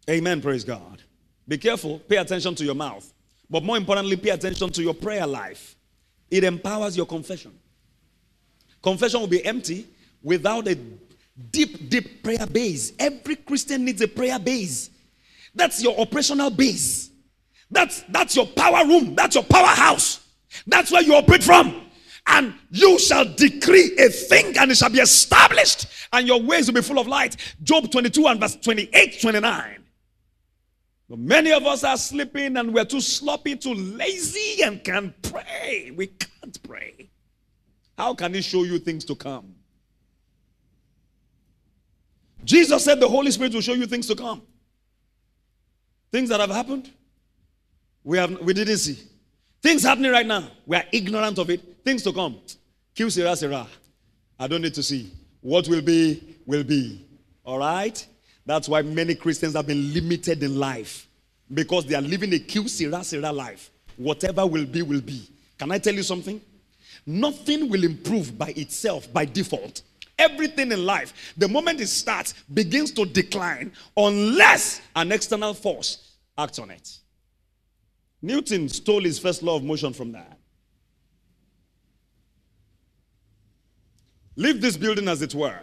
Amen, praise God. Be careful, pay attention to your mouth. But more importantly, pay attention to your prayer life. It empowers your confession. Confession will be empty without a deep, deep prayer base. Every Christian needs a prayer base. That's your operational base. That's, that's your power room. That's your powerhouse. That's where you operate from. And you shall decree a thing, and it shall be established, and your ways will be full of light. Job twenty-two and verse twenty-eight, twenty-nine. But many of us are sleeping, and we're too sloppy, too lazy, and can't pray. We can't pray. How can he show you things to come? Jesus said the Holy Spirit will show you things to come. Things that have happened, we have we didn't see. Things happening right now, we are ignorant of it. Things to come. Q sera sera. I don't need to see. What will be, will be. All right? That's why many Christians have been limited in life. Because they are living a Q sera sera life. Whatever will be, will be. Can I tell you something? Nothing will improve by itself, by default. Everything in life, the moment it starts, begins to decline unless an external force acts on it. Newton stole his first law of motion from that. Leave this building as it were.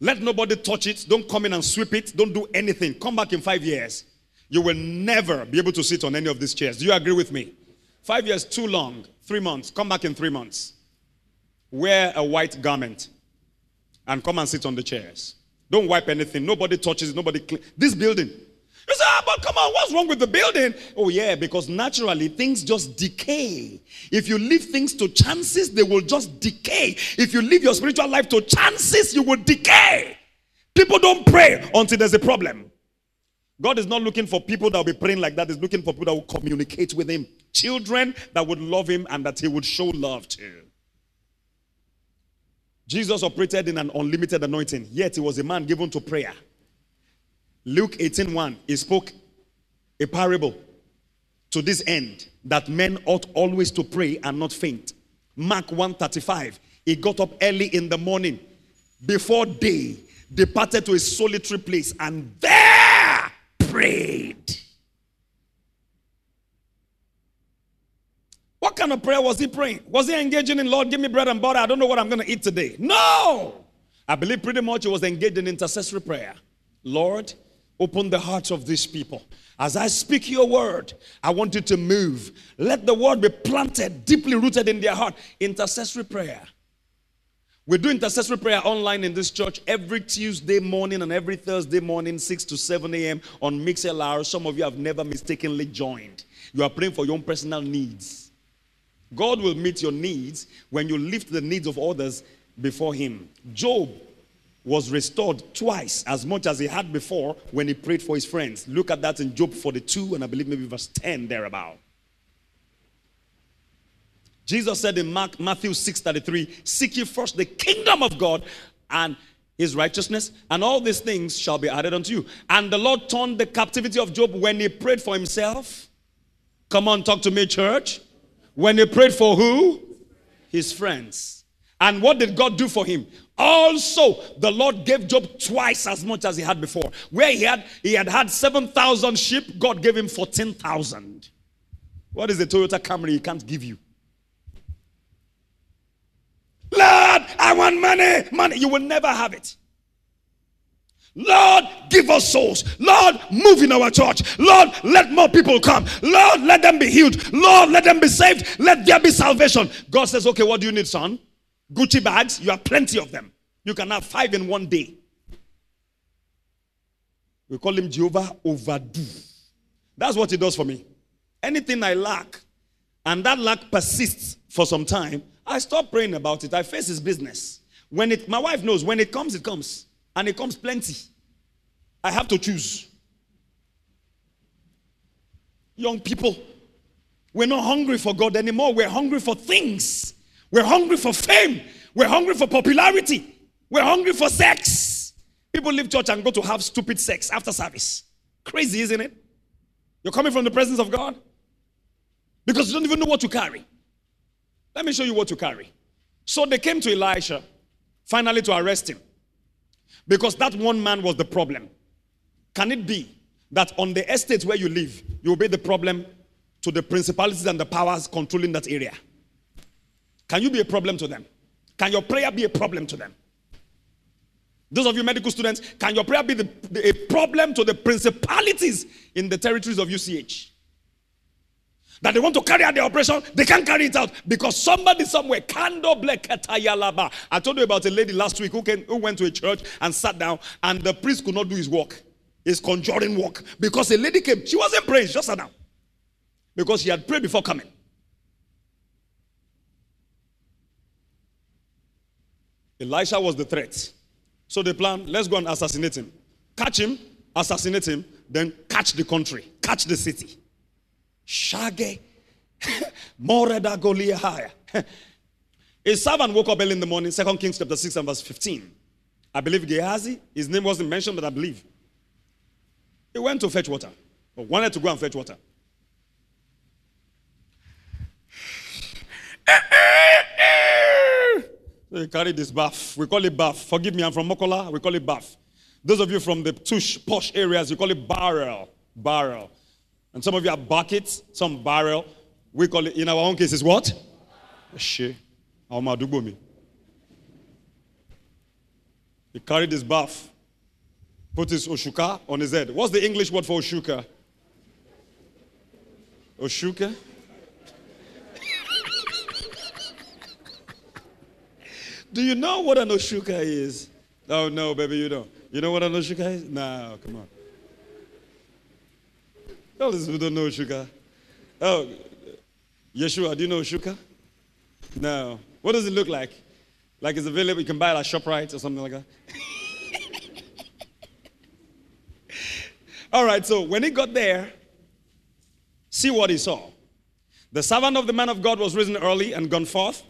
Let nobody touch it. Don't come in and sweep it. Don't do anything. Come back in five years. You will never be able to sit on any of these chairs. Do you agree with me? Five years, too long. Three months. Come back in three months. Wear a white garment and come and sit on the chairs. Don't wipe anything. Nobody touches it. Nobody cleans. This building. You say, ah, but come on, what's wrong with the building? Oh, yeah, because naturally things just decay. If you leave things to chances, they will just decay. If you leave your spiritual life to chances, you will decay. People don't pray until there's a problem. God is not looking for people that will be praying like that. He's looking for people that will communicate with him. Children that would love him and that he would show love to. Jesus operated in an unlimited anointing, yet he was a man given to prayer. Luke eighteen one, he spoke a parable to this end, that men ought always to pray and not faint. Mark one thirty-five, he got up early in the morning, before day, departed to a solitary place, and there prayed. What kind of prayer was he praying? Was he engaging in, Lord, give me bread and butter, I don't know what I'm going to eat today? No! I believe pretty much he was engaged in intercessory prayer. Lord, open the hearts of these people. As I speak your word, I want you to move. Let the word be planted, deeply rooted in their heart. Intercessory prayer. We do intercessory prayer online in this church every Tuesday morning and every Thursday morning, six to seven a m on Mixlr. Some of you have never mistakenly joined. You are praying for your own personal needs. God will meet your needs when you lift the needs of others before him. Job was restored twice as much as he had before when he prayed for his friends. Look at that in Job forty-two and I believe maybe verse ten thereabout. Jesus said in Mark, Matthew six thirty-three, seek ye first the kingdom of God and his righteousness, and all these things shall be added unto you. And the Lord turned the captivity of Job when he prayed for himself. Come on, talk to me, church. When he prayed for who? His friends. And what did God do for him? Also, the Lord gave Job twice as much as he had before. Where he had he had, had seven thousand sheep, God gave him fourteen thousand. What is the Toyota Camry he can't give you? Lord, I want money, money. You will never have it. Lord, give us souls. Lord, move in our church. Lord, let more people come. Lord, let them be healed. Lord, let them be saved. Let there be salvation. God says, okay, what do you need, son? Gucci bags, you have plenty of them. You can have five in one day. We call him Jehovah Overdo. That's what he does for me. Anything I lack, and that lack persists for some time, I stop praying about it. I face his business. When it, my wife knows, when it comes, it comes. And it comes plenty. I have to choose. Young people, we're not hungry for God anymore. We're hungry for things. We're hungry for fame. We're hungry for popularity. We're hungry for sex. People leave church and go to have stupid sex after service. Crazy, isn't it? You're coming from the presence of God because you don't even know what to carry. Let me show you what to carry. So they came to Elisha, finally, to arrest him because that one man was the problem. Can it be that on the estate where you live, you will be the problem to the principalities and the powers controlling that area? Can you be a problem to them? Can your prayer be a problem to them? Those of you medical students, can your prayer be the, the, a problem to the principalities in the territories of U C H? That they want to carry out their operation, they can't carry it out because somebody somewhere, I told you about a lady last week who, came, who went to a church and sat down and the priest could not do his work, his conjuring work, because a lady came. She wasn't praying, she just sat down because she had prayed before coming. Elisha was the threat. So they planned, let's go and assassinate him. Catch him, assassinate him, then catch the country, catch the city. Shage, Moreda Goliahaya. A servant woke up early in the morning, Second Kings chapter six and verse fifteen. I believe Gehazi, his name wasn't mentioned, but I believe. He went to fetch water, or wanted to go and fetch water. So you carry this bath. We call it bath. Forgive me, I'm from Mokola. We call it bath. Those of you from the tush, posh areas, you call it barrel. Barrel. And some of you are buckets, some barrel. We call it, in our own cases, what? She. He carried his bath, put his oshuka on his head. What's the English word for oshuka? Oshuka? Do you know what an oshuka is? Oh, no, baby, you don't. You know what an oshuka is? No, come on. Tell us we don't know oshuka. Oh, Yeshua, do you know oshuka? No. What does it look like? Like it's available, you can buy it at ShopRite or something like that. All right, so when he got there, see what he saw. The servant of the man of God was risen early and gone forth.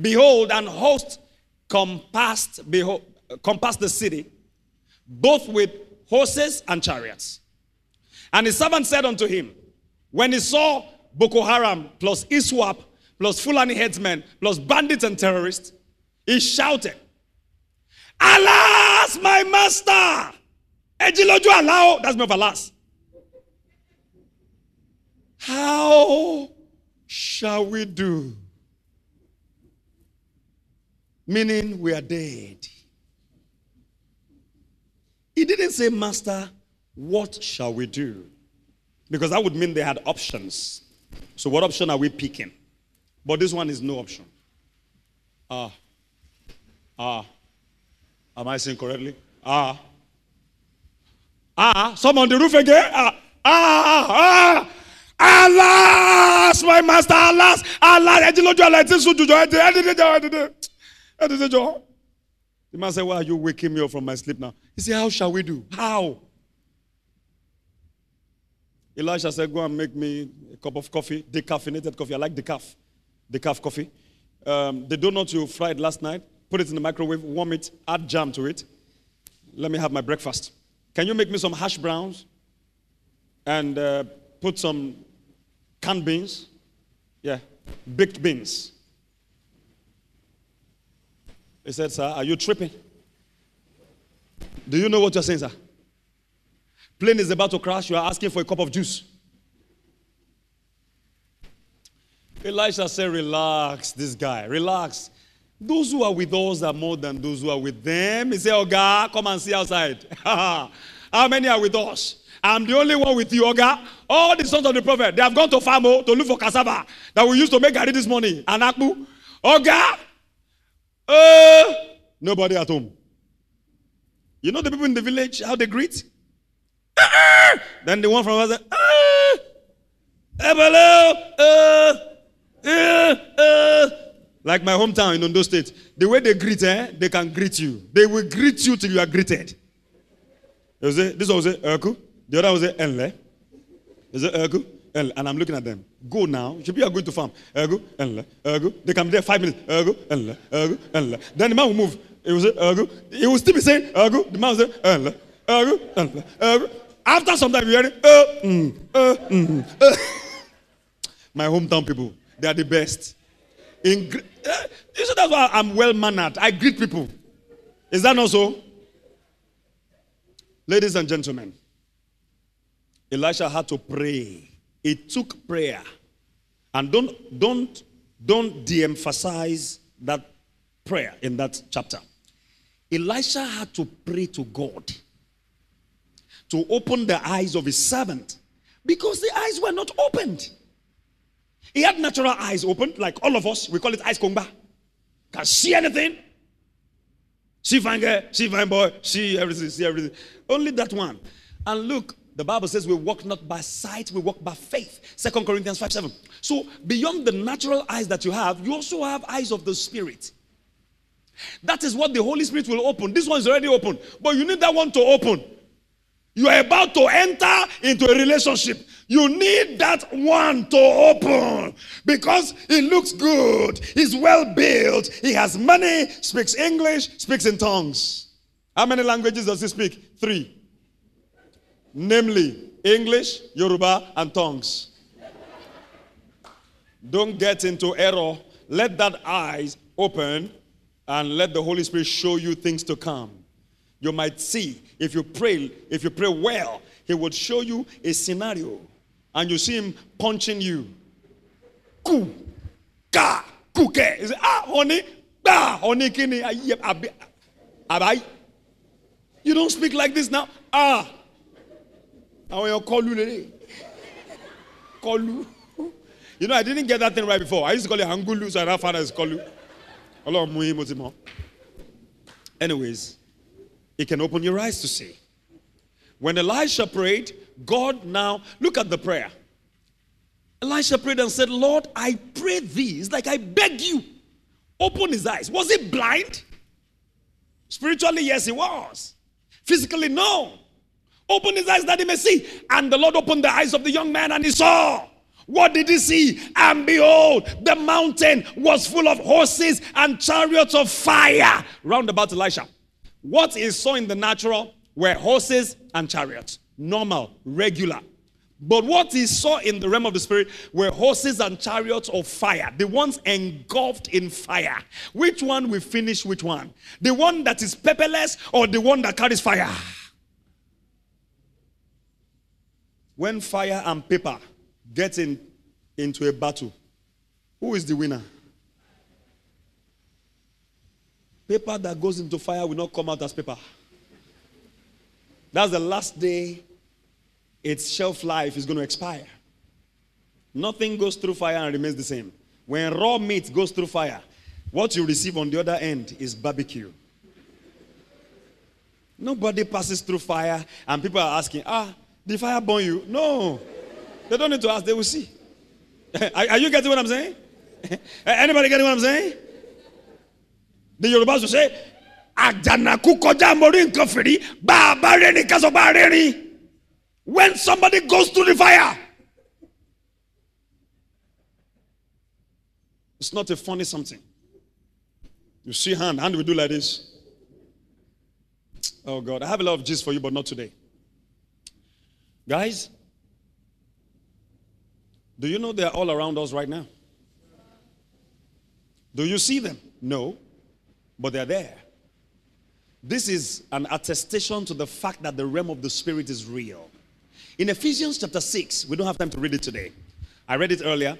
Behold, an host compassed, behold, compassed the city, both with horses and chariots. And his servant said unto him, when he saw Boko Haram plus ISWAP plus Fulani headsmen plus bandits and terrorists, he shouted, "Alas, my master! Ejiloju alao." That's me of alas. How shall we do? Meaning we are dead. He didn't say, "Master, what shall we do?" Because that would mean they had options. So what option are we picking? But this one is no option. Ah. Ah. Am I saying correctly? Ah. Ah. Some on the roof again. Ah. Ah. Ah. Alas, my master, alas, alas. The man said, "Why are you waking me up from my sleep now?" He said, "How shall we do? How?" Elisha said, "Go and make me a cup of coffee, decaffeinated coffee. I like decaf, decaf coffee. Um, the donut you fried last night, put it in the microwave, warm it, add jam to it. Let me have my breakfast. Can you make me some hash browns and uh, put some canned beans? Yeah, baked beans." He said, "Sir, are you tripping? Do you know what you're saying, sir? Plane is about to crash. You are asking for a cup of juice." Elisha said, "Relax, this guy. Relax. Those who are with us are more than those who are with them." He said, "Oga, come and see outside. How many are with us? I'm the only one with you, Oga. All the sons of the prophet, they have gone to Famo to look for cassava that we used to make gari this morning. And Akbu, Oga, uh, nobody at home. You know the people in the village, how they greet? Then the one from us, ah, hello, uh, uh, uh. Like my hometown in Ondo State, the way they greet, eh, they can greet you. They will greet you till you are greeted. They say, this one will say, Erku. The other will say, Enle. They say, Erku, Enle. And I'm looking at them. Go now. You should be going to farm. Erku, Enle, Erku. They can be there five minutes. Erku, Enle, Erku, Enle. Then the man will move. He will say, Erku. He will still be saying, Erku. The man will say, Enle, Erku, Enle, Erku. After some time, you hear it. Uh, mm, uh, mm, uh. My hometown people, they are the best. In, uh, you see, that's why I'm well-mannered. I greet people. Is that not so? Ladies and gentlemen, Elisha had to pray. It took prayer. And don't, don't, don't de-emphasize that prayer in that chapter. Elisha had to pray to God to open the eyes of his servant, because the eyes were not opened. He had natural eyes opened, like all of us. We call it eyes kongba. Can see anything. See fine girl, see fine boy, see everything, see everything. Only that one. And look, the Bible says we walk not by sight, we walk by faith. Second Corinthians five seven. So beyond the natural eyes that you have, you also have eyes of the Spirit. That is what the Holy Spirit will open. This one is already open, but you need that one to open. You are about to enter into a relationship. You need that one to open because he looks good. He's well built. He has money, speaks English, speaks in tongues. How many languages does he speak? Three. Namely, English, Yoruba, and tongues. Don't get into error. Let that eyes open and let the Holy Spirit show you things to come. You might see, if you pray, if you pray well, he would show you a scenario, and you see him punching you. Ku, ka, kuke. He said, ah, honey, ah, honey, kini, abai, abai. You don't speak like this now. Ah, I will call you today. Call you. You know, I didn't get that thing right before. I used to call it hangulu, so our father is call you. Anyways, it can open your eyes to see. When Elisha prayed, God now, look at the prayer. Elisha prayed and said, Lord, I pray thee. It's like, I beg you. Open his eyes. Was he blind? Spiritually, yes, he was. Physically, no. Open his eyes that he may see. And the Lord opened the eyes of the young man and he saw. What did he see? And behold, the mountain was full of horses and chariots of fire round about Elisha. What he saw in the natural were horses and chariots. Normal, regular. But what he saw in the realm of the spirit were horses and chariots of fire. The ones engulfed in fire. Which one will finish which one? The one that is pepperless or the one that carries fire? When fire and paper get in, into a battle, who is the winner? Paper that goes into fire will not come out as paper. That's the last day its shelf life is going to expire. Nothing goes through fire and remains the same. When raw meat goes through fire, what you receive on the other end is barbecue. Nobody passes through fire and people are asking, ah, did fire burn you? No. They don't need to ask, they will see. are, are you getting what I'm saying? Anybody getting what I'm saying? The Yorubas will say, when somebody goes through the fire, it's not a funny something. You see hand, hand will do like this. Oh God, I have a lot of gist for you, but not today. Guys, do you know they're all around us right now? Do you see them? No, but they're there. This is an attestation to the fact that the realm of the spirit is real. In Ephesians chapter six, we don't have time to read it today. I read it earlier.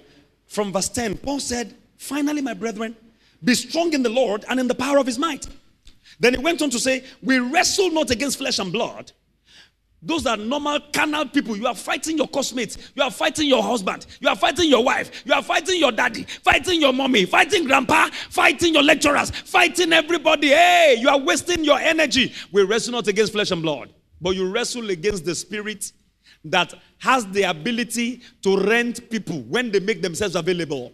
From verse ten, Paul said, finally, my brethren, be strong in the Lord and in the power of his might. Then he went on to say, we wrestle not against flesh and blood. Those are normal carnal people. You are fighting your cosmates. You are fighting your husband. You are fighting your wife. You are fighting your daddy. Fighting your mommy. Fighting grandpa. Fighting your lecturers. Fighting everybody. Hey, you are wasting your energy. We wrestle not against flesh and blood, but you wrestle against the spirit that has the ability to rent people when they make themselves available.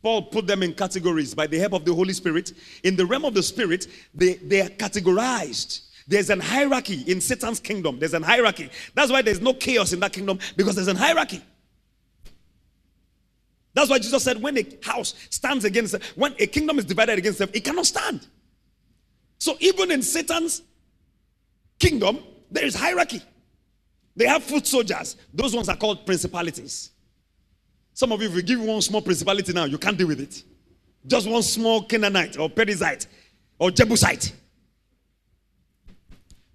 Paul put them in categories by the help of the Holy Spirit. In the realm of the spirit, they, they are categorized. There's an hierarchy in Satan's kingdom. There's an hierarchy. That's why there's no chaos in that kingdom, because there's an hierarchy. That's why Jesus said when a house stands against, when a kingdom is divided against itself, it cannot stand. So even in Satan's kingdom, there is hierarchy. They have foot soldiers. Those ones are called principalities. Some of you, if we give you one small principality now, you can't deal with it. Just one small Canaanite or Perizzite or Jebusite.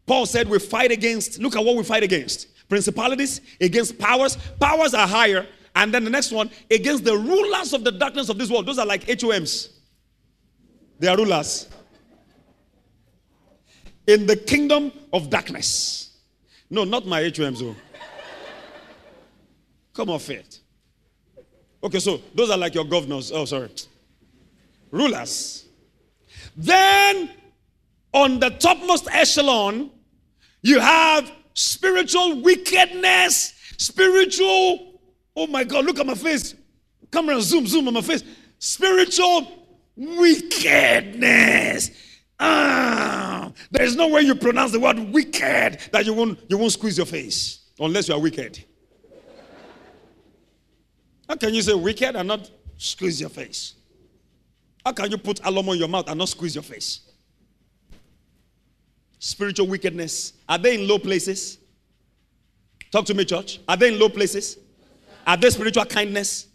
Paul said we fight against, look at what we fight against. Principalities, against powers. Powers are higher. And then the next one, against the rulers of the darkness of this world. Those are like H O Ms. They are rulers. In the kingdom of darkness. No, not my H O Ms though. Come off it. Okay, so those are like your governors. Oh, sorry. Rulers. Then on the topmost echelon, you have spiritual wickedness, spiritual, oh my God, look at my face. Camera zoom, zoom on my face. Spiritual wickedness. Ah, there is no way you pronounce the word wicked that you won't, you won't squeeze your face, unless you are wicked. How can you say wicked and not squeeze your face? How can you put alum on your mouth and not squeeze your face? Spiritual wickedness. Are they in low places? Talk to me, church. Are they in low places? Are they spiritual kindness?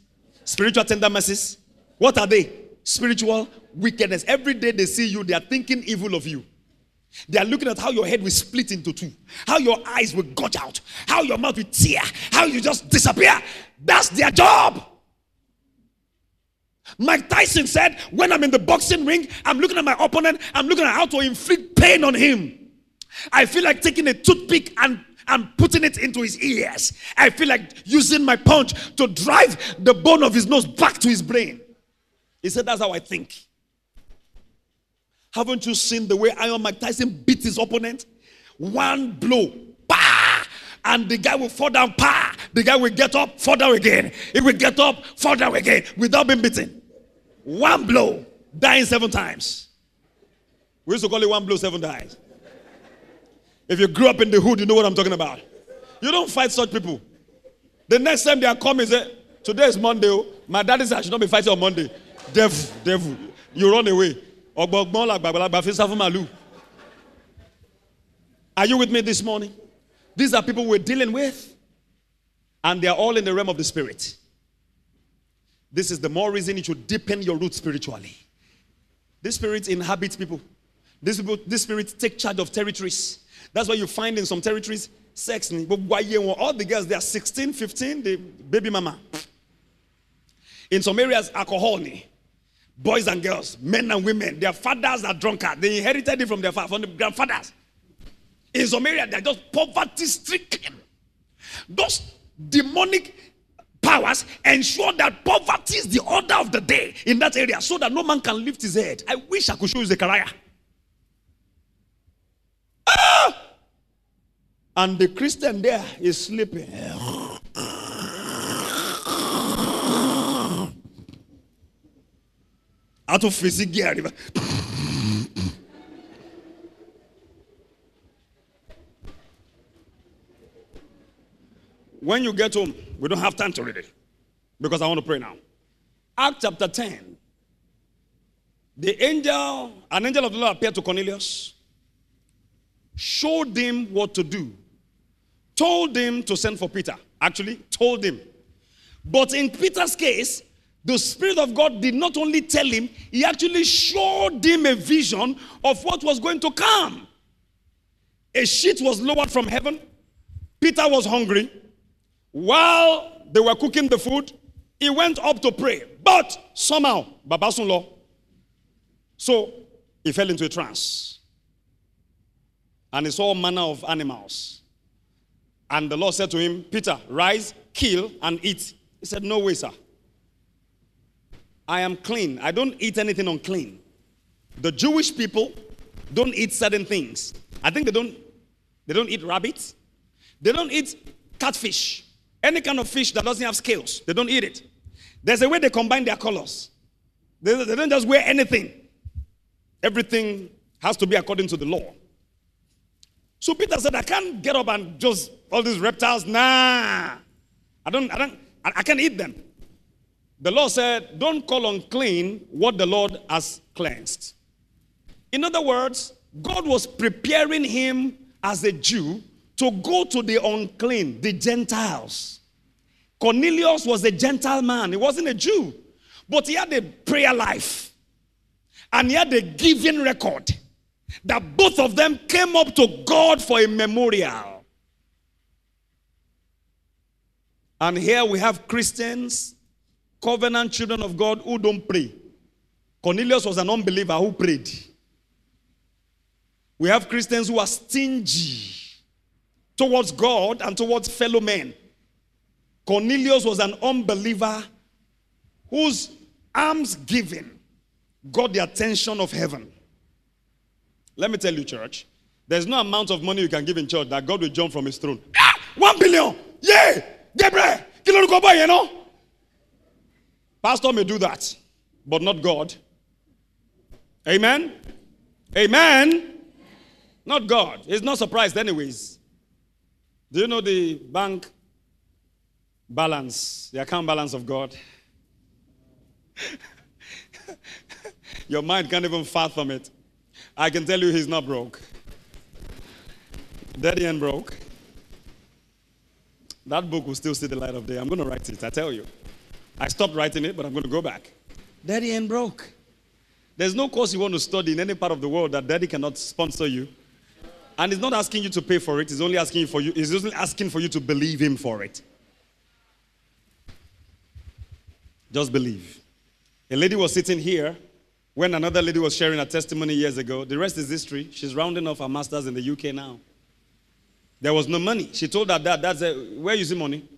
Spiritual tender mercies? What are they? spiritual wickedness. Every day they see you, they are thinking evil of you. They are looking at how your head will split into two, how your eyes will gouge out, how your mouth will tear, how you just disappear. That's their job. Mike Tyson said, when I'm in the boxing ring, I'm looking at my opponent, I'm looking at how to inflict pain on him. I feel like taking a toothpick and, and putting it into his ears. I feel like using my punch to drive the bone of his nose back to his brain. He said, that's how I think. Haven't you seen the way Iron Mike Tyson beat his opponent? One blow, bah! And the guy will fall down, bah! The guy will get up, fall down again. He will get up, fall down again, without being beaten. One blow, dying seven times. We used to call it one blow, seven dies. If you grew up in the hood, you know what I'm talking about. You don't fight such people. The next time they are coming, say, today is Monday. My daddy said I should not be fighting on Monday. Devil, devil, you run away. Are you with me this morning? These are people we're dealing with, and they are all in the realm of the spirit. This is the more reason you should deepen your roots spiritually. This spirit inhabits people. This, this spirit takes charge of territories. That's why you find in some territories, sex, all the girls, they are sixteen, fifteen, the baby mama. In some areas, alcohol. Boys and girls, men and women, their fathers are drunkards. They inherited it from their from the grandfathers. In some areas, they're just poverty-stricken. Those demonic powers ensure that poverty is the order of the day in that area so that no man can lift his head. I wish I could show you Zechariah. Ah! And the Christian there is sleeping. Out of physique gear. When you get home, we don't have time to read it because I want to pray now. Acts chapter ten. The angel, an angel of the Lord appeared to Cornelius, showed him what to do, told him to send for Peter. Actually, told him. But in Peter's case, the Spirit of God did not only tell him, he actually showed him a vision of what was going to come. A sheet was lowered from heaven. Peter was hungry. While they were cooking the food, he went up to pray. But somehow, Babasunlo, so he fell into a trance. And he saw all manner of animals. And the Lord said to him, Peter, rise, kill, and eat. He said, no way, sir. I am clean. I don't eat anything unclean. The Jewish people don't eat certain things. I think they don't, they don't eat rabbits. They don't eat catfish. Any kind of fish that doesn't have scales, they don't eat it. There's a way they combine their colors. They, they don't just wear anything. Everything has to be according to the law. So Peter said, I can't get up and just, all these reptiles, nah. I don't, I don't, I, I can't eat them. The Lord said, don't call unclean what the Lord has cleansed. In other words, God was preparing him as a Jew to go to the unclean, the Gentiles. Cornelius was a Gentile man. He wasn't a Jew. But he had a prayer life. And he had a giving record that both of them came up to God for a memorial. And here we have Christians, covenant children of God who don't pray. Cornelius was an unbeliever who prayed. We have Christians who are stingy towards God and towards fellow men. Cornelius was an unbeliever whose almsgiving got the attention of heaven. Let me tell you, church, there's no amount of money you can give in church that God will jump from his throne. Ah, one billion! Yeah! Gabriel! You know? Pastor may do that, but not God. Amen? Amen? Not God. He's not surprised anyways. Do you know the bank balance, the account balance of God? Your mind can't even fathom it. I can tell you he's not broke. Daddy ain't broke. That book will still see the light of day. I'm going to write it, I tell you. I stopped writing it, but I'm going to go back. Daddy ain't broke. There's no course you want to study in any part of the world that daddy cannot sponsor you. And he's not asking you to pay for it. He's only asking for you. He's only asking for you to believe him for it. Just believe. A lady was sitting here when another lady was sharing her testimony years ago. The rest is history. She's rounding off her master's in the U K now. There was no money. She told her dad, that's a, where you see money?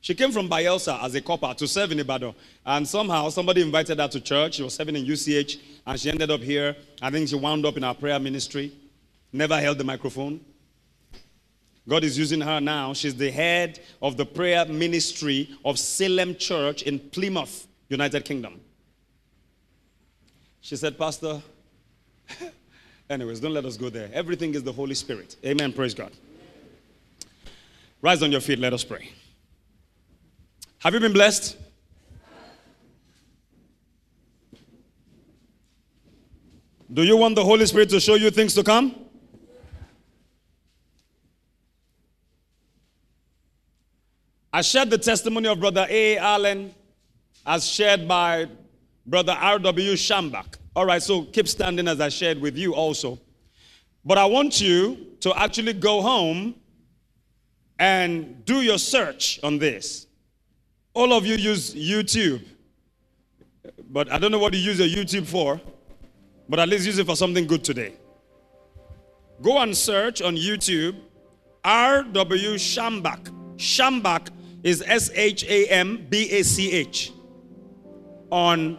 She came from Bayelsa as a copper to serve in Ibadan. And somehow somebody invited her to church. She was serving in U C H and she ended up here. I think she wound up in our prayer ministry. Never held the microphone. God is using her now. She's the head of the prayer ministry of Salem Church in Plymouth, United Kingdom. She said, Pastor, anyways, don't let us go there. Everything is the Holy Spirit. Amen. Praise God. Rise on your feet. Let us pray. Have you been blessed? Do you want the Holy Spirit to show you things to come? I shared the testimony of Brother A A. Allen as shared by Brother R W. Schambach. All right, so keep standing as I shared with you also. But I want you to actually go home and do your search on this. All of you use YouTube, but I don't know what you use your YouTube for, but at least use it for something good today. Go and search on YouTube, R W. Schambach. Schambach is S H A M B A C H on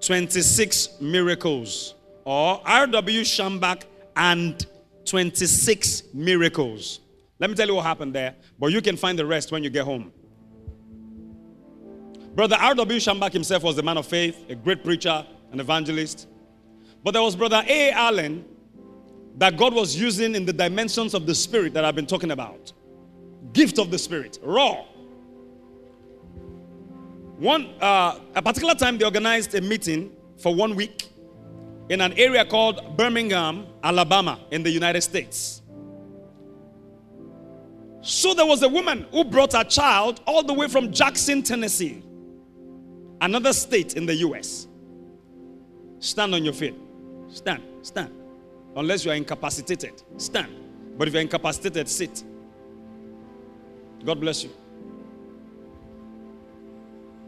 twenty-six miracles, or R W. Schambach and twenty-six miracles. Let me tell you what happened there, but you can find the rest when you get home. Brother R W. Schambach himself was a man of faith, a great preacher, an evangelist. But there was Brother A A. Allen that God was using in the dimensions of the Spirit that I've been talking about. Gift of the Spirit, raw. One, uh, a particular time they organized a meeting for one week in an area called Birmingham, Alabama, in the United States. So there was a woman who brought her child all the way from Jackson, Tennessee, another state in the U S. Stand on your feet. Stand, stand. Unless you are incapacitated, stand. But if you are incapacitated, sit. God bless you.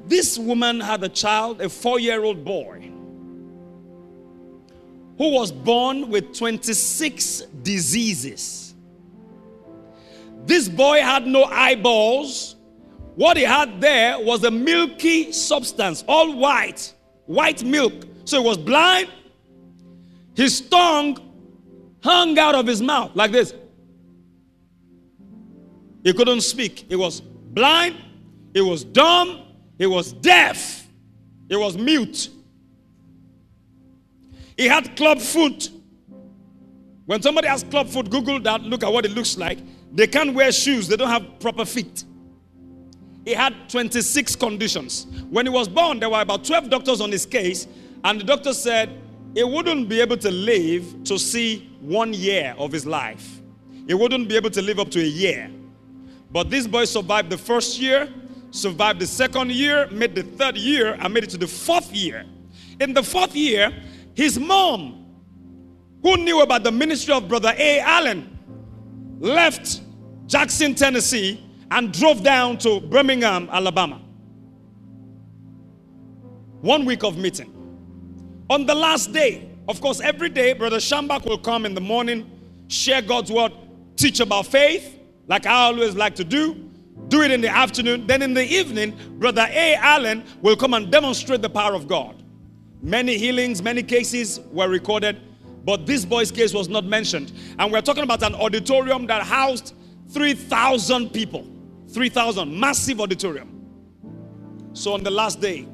This woman had a child, a four-year-old boy, who was born with twenty-six diseases. This boy had no eyeballs. What he had there was a milky substance, all white, white milk. So he was blind. His tongue hung out of his mouth like this. He couldn't speak. He was blind. He was dumb. He was deaf. He was mute. He had club foot. When somebody has club foot, Google that. Look at what it looks like. They can't wear shoes. They don't have proper feet. He had twenty-six conditions. When he was born, there were about twelve doctors on his case. And the doctor said he wouldn't be able to live to see one year of his life. He wouldn't be able to live up to a year. But this boy survived the first year, survived the second year, made the third year, and made it to the fourth year. In the fourth year, his mom, who knew about the ministry of Brother A. Allen, left Jackson, Tennessee, and drove down to Birmingham, Alabama. One week of meeting. On the last day, of course, every day, Brother Schambach will come in the morning, share God's word, teach about faith, like I always like to do. Do it in the afternoon. Then in the evening, Brother A. Allen will come and demonstrate the power of God. Many healings, many cases were recorded, but this boy's case was not mentioned. And we're talking about an auditorium that housed three thousand people. three thousand, massive auditorium. So on the last day,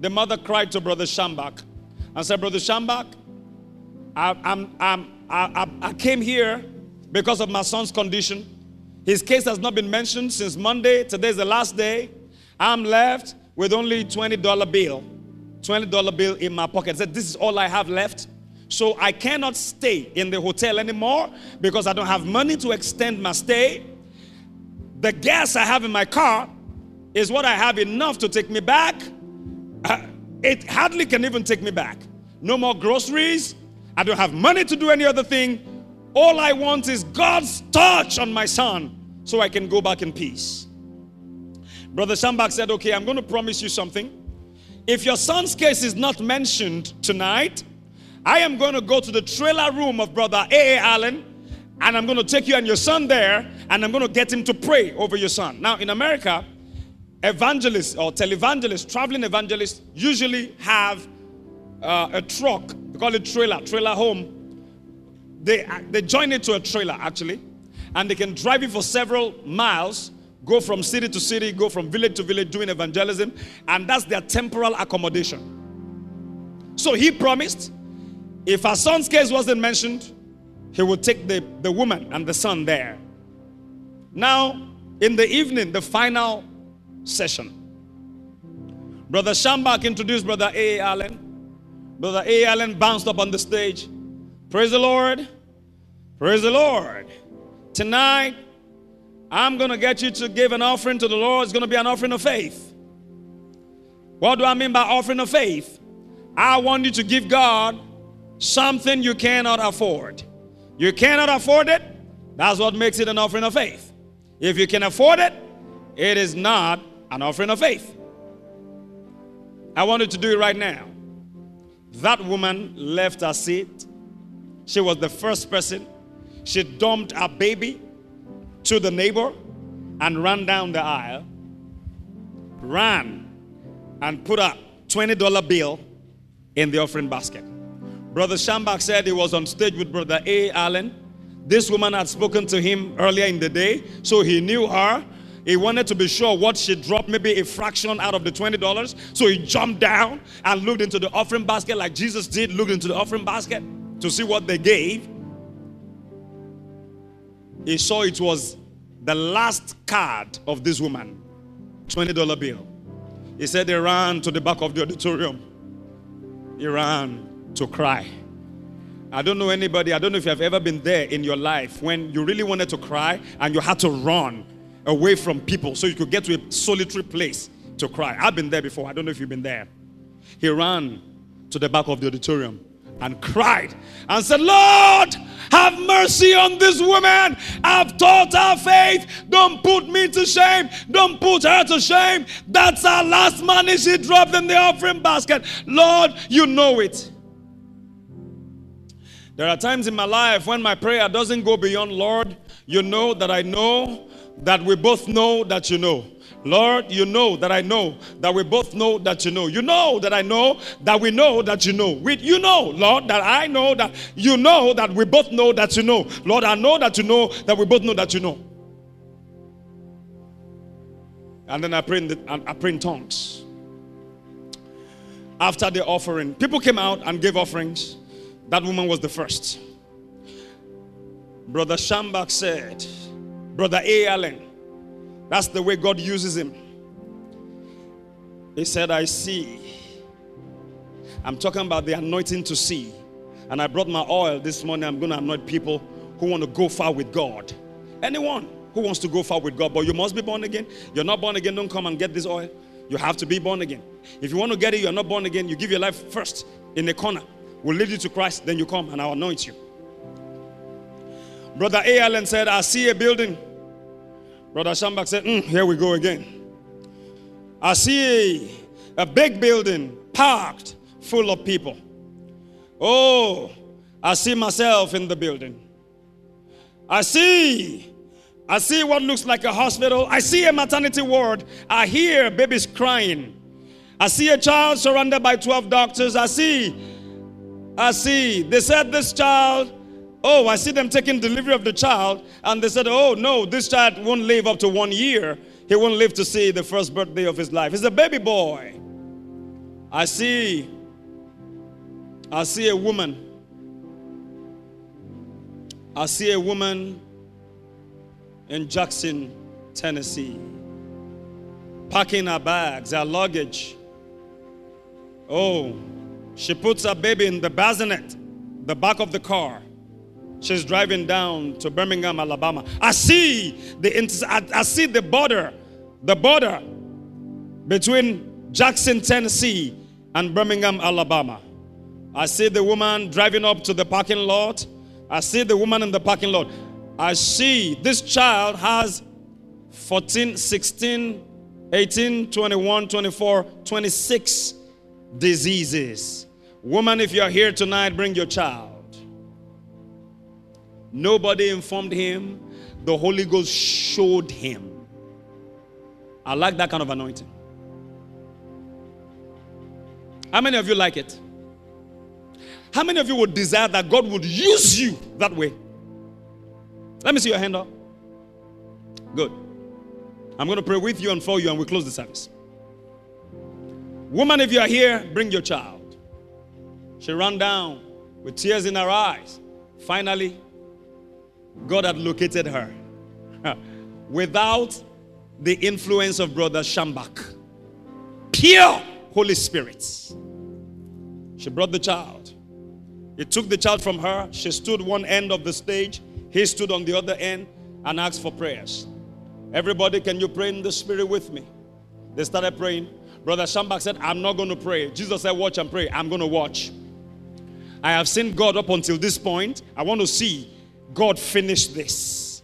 the mother cried to Brother Schambach and said, Brother Schambach, I, I'm, I'm, I, I, I came here because of my son's condition. His case has not been mentioned since Monday. Today's the last day. I'm left with only a twenty dollar bill. twenty dollar bill in my pocket. I said, this is all I have left. So I cannot stay in the hotel anymore because I don't have money to extend my stay. The gas I have in my car is what I have enough to take me back. It hardly can even take me back. no more groceries. I don't have money to do any other thing. All I want is God's touch on my son so I can go back in peace. Brother Schambach said, okay, I'm going to promise you something. If your son's case is not mentioned tonight, I am going to go to the trailer room of Brother A A. Allen, and I'm going to take you and your son there, and I'm going to get him to pray over your son. Now, in America, evangelists or televangelists, traveling evangelists, usually have uh, a truck. They call it trailer, trailer home. They, they join it to a trailer, actually, and they can drive it for several miles, go from city to city, go from village to village doing evangelism, and that's their temporal accommodation. So he promised, if her son's case wasn't mentioned, he would take the, the woman and the son there. Now, in the evening, the final session, Brother Schambach introduced Brother A A. Allen. Brother A A. Allen bounced up on the stage. Praise the Lord. Praise the Lord. Tonight, I'm going to get you to give an offering to the Lord. It's going to be an offering of faith. What do I mean by offering of faith? I want you to give God something you cannot afford. You cannot afford it. That's what makes it an offering of faith. If you can afford it, it is not an offering of faith. I want you to do it right now. That woman left her seat. She was the first person. She dumped her baby to the neighbor and ran down the aisle, ran and put a twenty dollar bill in the offering basket. Brother Schambach said he was on stage with Brother A. Allen. This woman had spoken to him earlier in the day, so he knew her. He wanted to be sure what she dropped, maybe a fraction out of the twenty dollars. So he jumped down and looked into the offering basket like Jesus did, looked into the offering basket to see what they gave. He saw it was the last card of this woman, twenty dollar bill. He said they ran to the back of the auditorium. He ran to cry. I don't know anybody, I don't know if you have ever been there in your life when you really wanted to cry and you had to run away from people so you could get to a solitary place to cry. I've been there before. I don't know if you've been there. He ran to the back of the auditorium and cried and said, Lord, have mercy on this woman. I've taught her faith. Don't put me to shame. Don't put her to shame. That's our last money she dropped in the offering basket. Lord, you know it. There are times in my life when my prayer doesn't go beyond, Lord, you know that I know that we both know that you know. Lord, you know that I know that we both know that you know. You know that I know that we know that you know. We, you know, Lord, that I know that you know that we both know that you know. Lord, I know that you know that we both know that you know. And then I pray in, the, I pray in tongues. After the offering, people came out and gave offerings. That woman was the first. Brother Schambach said, Brother A. Allen, that's the way God uses him. He said, I see. I'm talking about the anointing to see. And I brought my oil this morning. I'm going to anoint people who want to go far with God. Anyone who wants to go far with God, but you must be born again. You're not born again, don't come and get this oil. You have to be born again. If you want to get it, you're not born again. You give your life first in the corner. We'll lead you to Christ, then you come and I'll anoint you. Brother A. Allen said, I see a building. Brother Schambach said, mm, here we go again. I see a, a big building packed full of people. Oh, I see myself in the building. I see, I see what looks like a hospital. I see a maternity ward. I hear babies crying. I see a child surrounded by twelve doctors. I see I see. They said this child, oh, I see them taking delivery of the child. And they said, oh, no, this child won't live up to one year. He won't live to see the first birthday of his life. He's a baby boy. I see. I see a woman. I see a woman in Jackson, Tennessee, packing her bags, her luggage. Oh, she puts her baby in the bassinet, the back of the car. She's driving down to Birmingham, Alabama. I see the I see the border, the border between Jackson, Tennessee, and Birmingham, Alabama. I see the woman driving up to the parking lot. I see the woman in the parking lot. I see this child has fourteen, sixteen, eighteen, twenty-one, twenty-four, twenty-six diseases. Woman, if you're here tonight, bring your child. Nobody informed him. The Holy Ghost showed him. I like that kind of anointing. How many of you like it? How many of you would desire that God would use you that way? Let me see your hand up. Good. I'm going to pray with you and for you, and we close the service. Woman, if you are here, bring your child. She ran down with tears in her eyes. Finally, God had located her without the influence of Brother Schambach. Pure Holy Spirit. She brought the child. He took the child from her. She stood one end of the stage. He stood on the other end and asked for prayers. Everybody, can you pray in the spirit with me? They started praying. Brother Schambach said, I'm not going to pray. Jesus said, watch and pray. I'm going to watch. I have seen God up until this point. I want to see God finish this.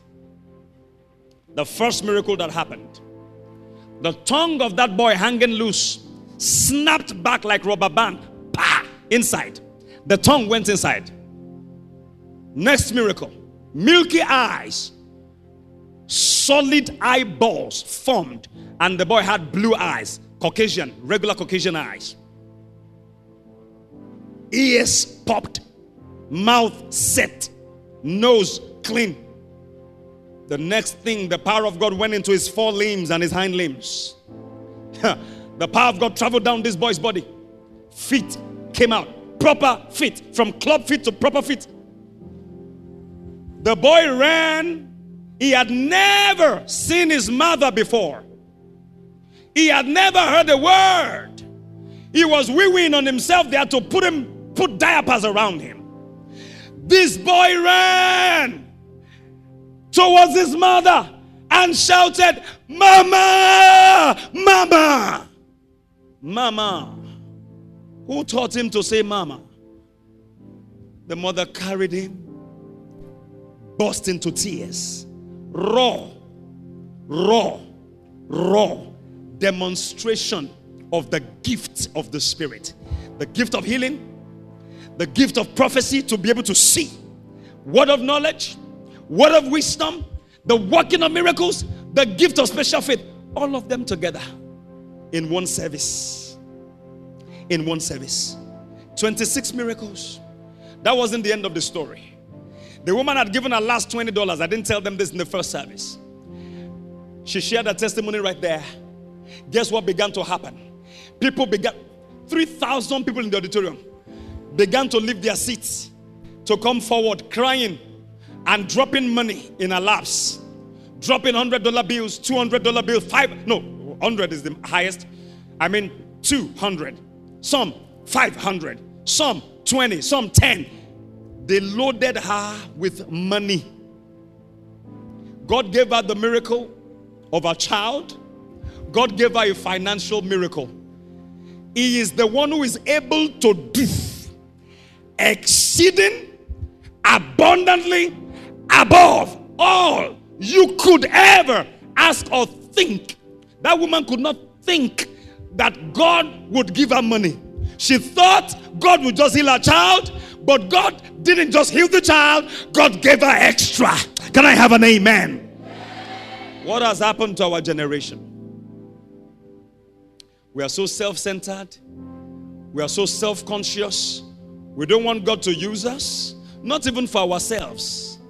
The first miracle that happened. The tongue of that boy hanging loose snapped back like rubber band. Bah! Inside. The tongue went inside. Next miracle. Milky eyes. Solid eyeballs formed. And the boy had blue eyes. Caucasian. Regular Caucasian eyes. Ears popped. Mouth set. Nose clean. The next thing, the power of God went into his four limbs and his hind limbs. The power of God traveled down this boy's body. Feet came out. Proper feet, from club feet to proper feet. The boy ran. He had never seen his mother before. He had never heard a word. He was wee-weeing on himself. They had to put him, put diapers around him. This boy ran towards his mother and shouted, Mama, Mama, Mama. Who taught him to say Mama? The mother carried him, burst into tears. Raw, raw, raw demonstration of the gift of the Spirit. The gift of healing, the gift of prophecy, to be able to see. Word of knowledge, word of wisdom, the working of miracles, the gift of special faith. All of them together in one service. In one service. twenty-six miracles. That wasn't the end of the story. The woman had given her last twenty dollars. I didn't tell them this in the first service. She shared her testimony right there. Guess what began to happen? People began, three thousand people in the auditorium began to leave their seats to come forward crying and dropping money in her laps. Dropping one hundred dollar bills, two hundred dollar bills, five, no, one hundred is the highest. I mean, two hundred. Some five hundred, some twenty, some ten. They loaded her with money. God gave her the miracle of a child. God gave her a financial miracle. He is the one who is able to do exceeding abundantly above all you could ever ask or think. That woman could not think that God would give her money. She thought God would just heal her child, but God didn't just heal the child, God gave her extra. Can I have an amen? Amen. What has happened to our generation? We are so self-centered. We are so self-conscious. We don't want God to use us, not even for ourselves.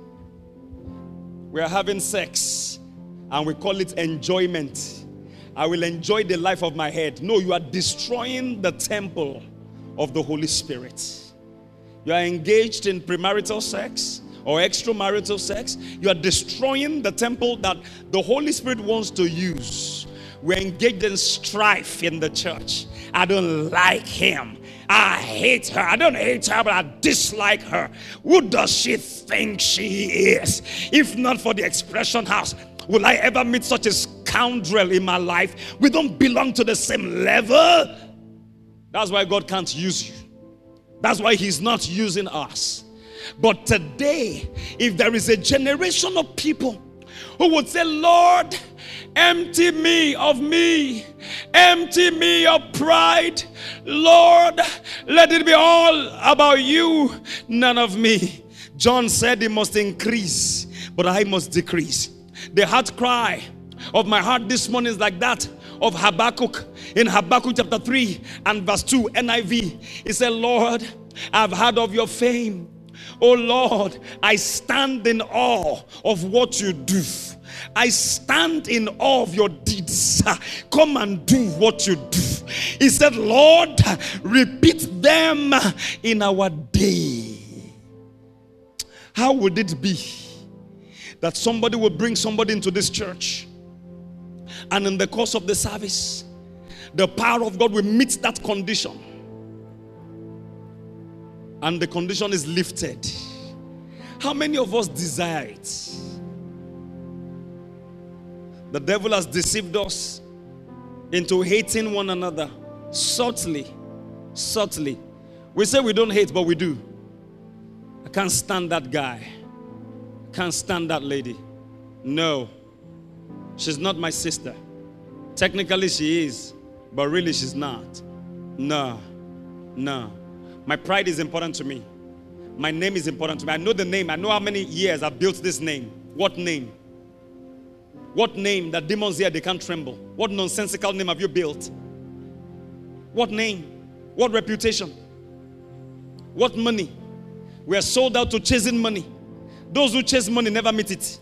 We are having sex and we call it enjoyment. I will enjoy the life of my head. No, you are destroying the temple of the Holy Spirit. You are engaged in premarital sex or extramarital sex. You are destroying the temple that the Holy Spirit wants to use. We're engaged in strife in the church. I don't like him. I hate her. I don't hate her, but I dislike her. Who does she think she is? If not for the Expression House, will I ever meet such a scoundrel in my life? We don't belong to the same level. That's why God can't use you. That's why he's not using us. But today, if there is a generation of people who would say, Lord, empty me of me, empty me of pride, Lord, let it be all about you, none of me. John said, it must increase, but I must decrease. The heart cry of my heart this morning is like that of Habakkuk. In Habakkuk chapter three and verse two, N I V, he said, Lord, I've heard of your fame. Oh Lord, I stand in awe of what you do. I stand in awe of your deeds. Come and do what you do. He said, Lord, repeat them in our day. How would it be that somebody will bring somebody into this church, and in the course of the service, the power of God will meet that condition, and the condition is lifted? How many of us desire it? The devil has deceived us into hating one another subtly, subtly. We say we don't hate, but we do. I can't stand that guy. I can't stand that lady. No, she's not my sister. Technically she is, but really she's not. No, no. My pride is important to me. My name is important to me. I know the name. I know how many years I built this name. What name? What name that demons hear, they can't tremble? What nonsensical name have you built? What name? What reputation? What money? We are sold out to chasing money. Those who chase money never meet it.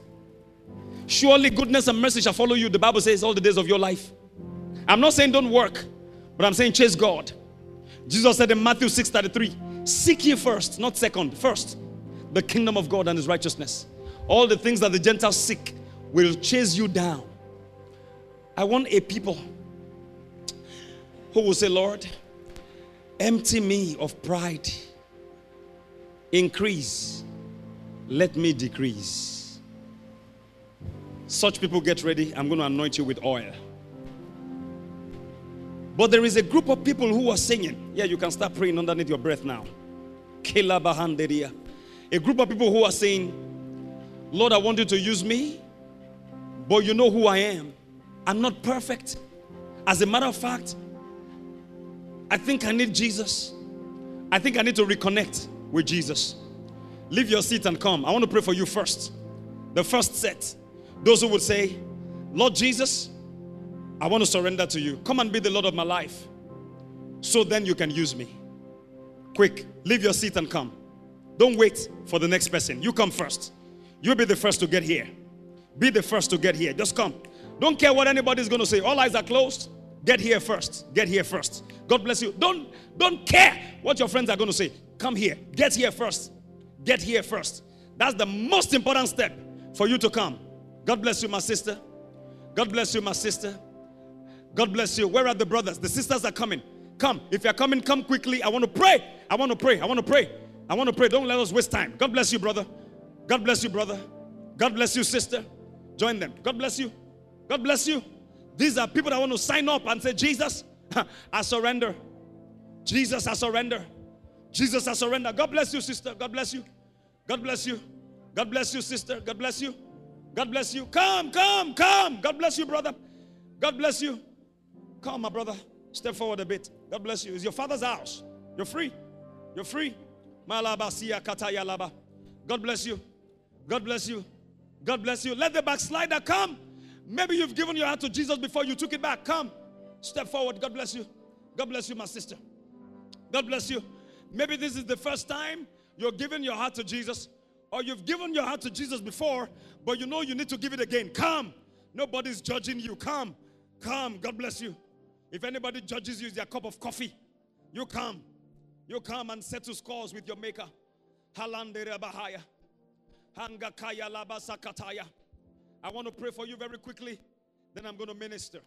Surely goodness and mercy shall follow you, the Bible says, all the days of your life. I'm not saying don't work, but I'm saying chase God. Jesus said in Matthew six thirty-three, seek ye first, not second, first, the kingdom of God and his righteousness. All the things that the Gentiles seek will chase you down. I want a people who will say, Lord, empty me of pride. Increase, let me decrease. Such people, get ready. I'm going to anoint you with oil. But there is a group of people who are singing. Yeah, you can start praying underneath your breath now. A group of people who are saying, Lord, I want you to use me, but you know who I am. I'm not perfect. As a matter of fact, I think I need Jesus. I think I need to reconnect with Jesus. Leave your seat and come. I want to pray for you first. The first set. Those who would say, Lord Jesus, I want to surrender to you. Come and be the Lord of my life, so then you can use me. Quick, leave your seat and come. Don't wait for the next person. You come first. You'll be the first to get here. Be the first to get here. Just come. Don't care what anybody's going to say. All eyes are closed. Get here first. Get here first. God bless you. Don't, don't care what your friends are going to say. Come here. Get here first. Get here first. That's the most important step for you to come. God bless you, my sister. God bless you, my sister. God bless you. Where are the brothers? The sisters are coming. Come. If you're coming, come quickly. I want to pray. I want to pray. I want to pray. I want to pray. Don't let us waste time. God bless you, brother. God bless you, brother. God bless you, sister. Join them. God bless you. God bless you. These are people that want to sign up and say, Jesus, I surrender. Jesus, I surrender. Jesus, I surrender. God bless you, sister. God bless you. God bless you. God bless you, sister. God bless you. God bless you. Come, come, come. God bless you, brother. God bless you. Come, my brother. Step forward a bit. God bless you. It's your father's house. You're free. You're free. God bless you. God bless you. God bless you. Let the backslider come. Maybe you've given your heart to Jesus before you took it back. Come. Step forward. God bless you. God bless you, my sister. God bless you. Maybe this is the first time you're giving your heart to Jesus, or you've given your heart to Jesus before, but you know you need to give it again. Come. Nobody's judging you. Come. Come. God bless you. If anybody judges you, it's their cup of coffee. You come. You come and settle scores with your maker. Halandere Bahaya. Hangakaya Labasakataya. I want to pray for you very quickly. Then I'm going to minister.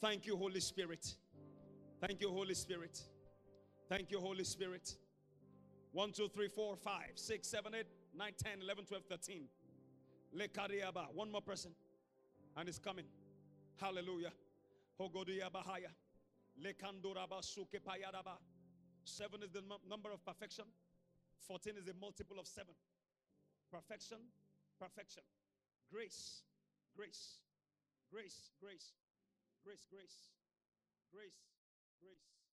Thank you, Holy Spirit. Thank you, Holy Spirit. Thank you, Holy Spirit. one, two, three, four, five, six, seven, eight, nine, ten, eleven, twelve, thirteen. Lekariaba. One more person. And it's coming. Hallelujah. Hogodiyabahaya. Lekanduraba sukepayaraba. Seven is the number of perfection. fourteen is a multiple of seven. Perfection, perfection. Grace, grace, grace, grace, grace, grace, grace, grace.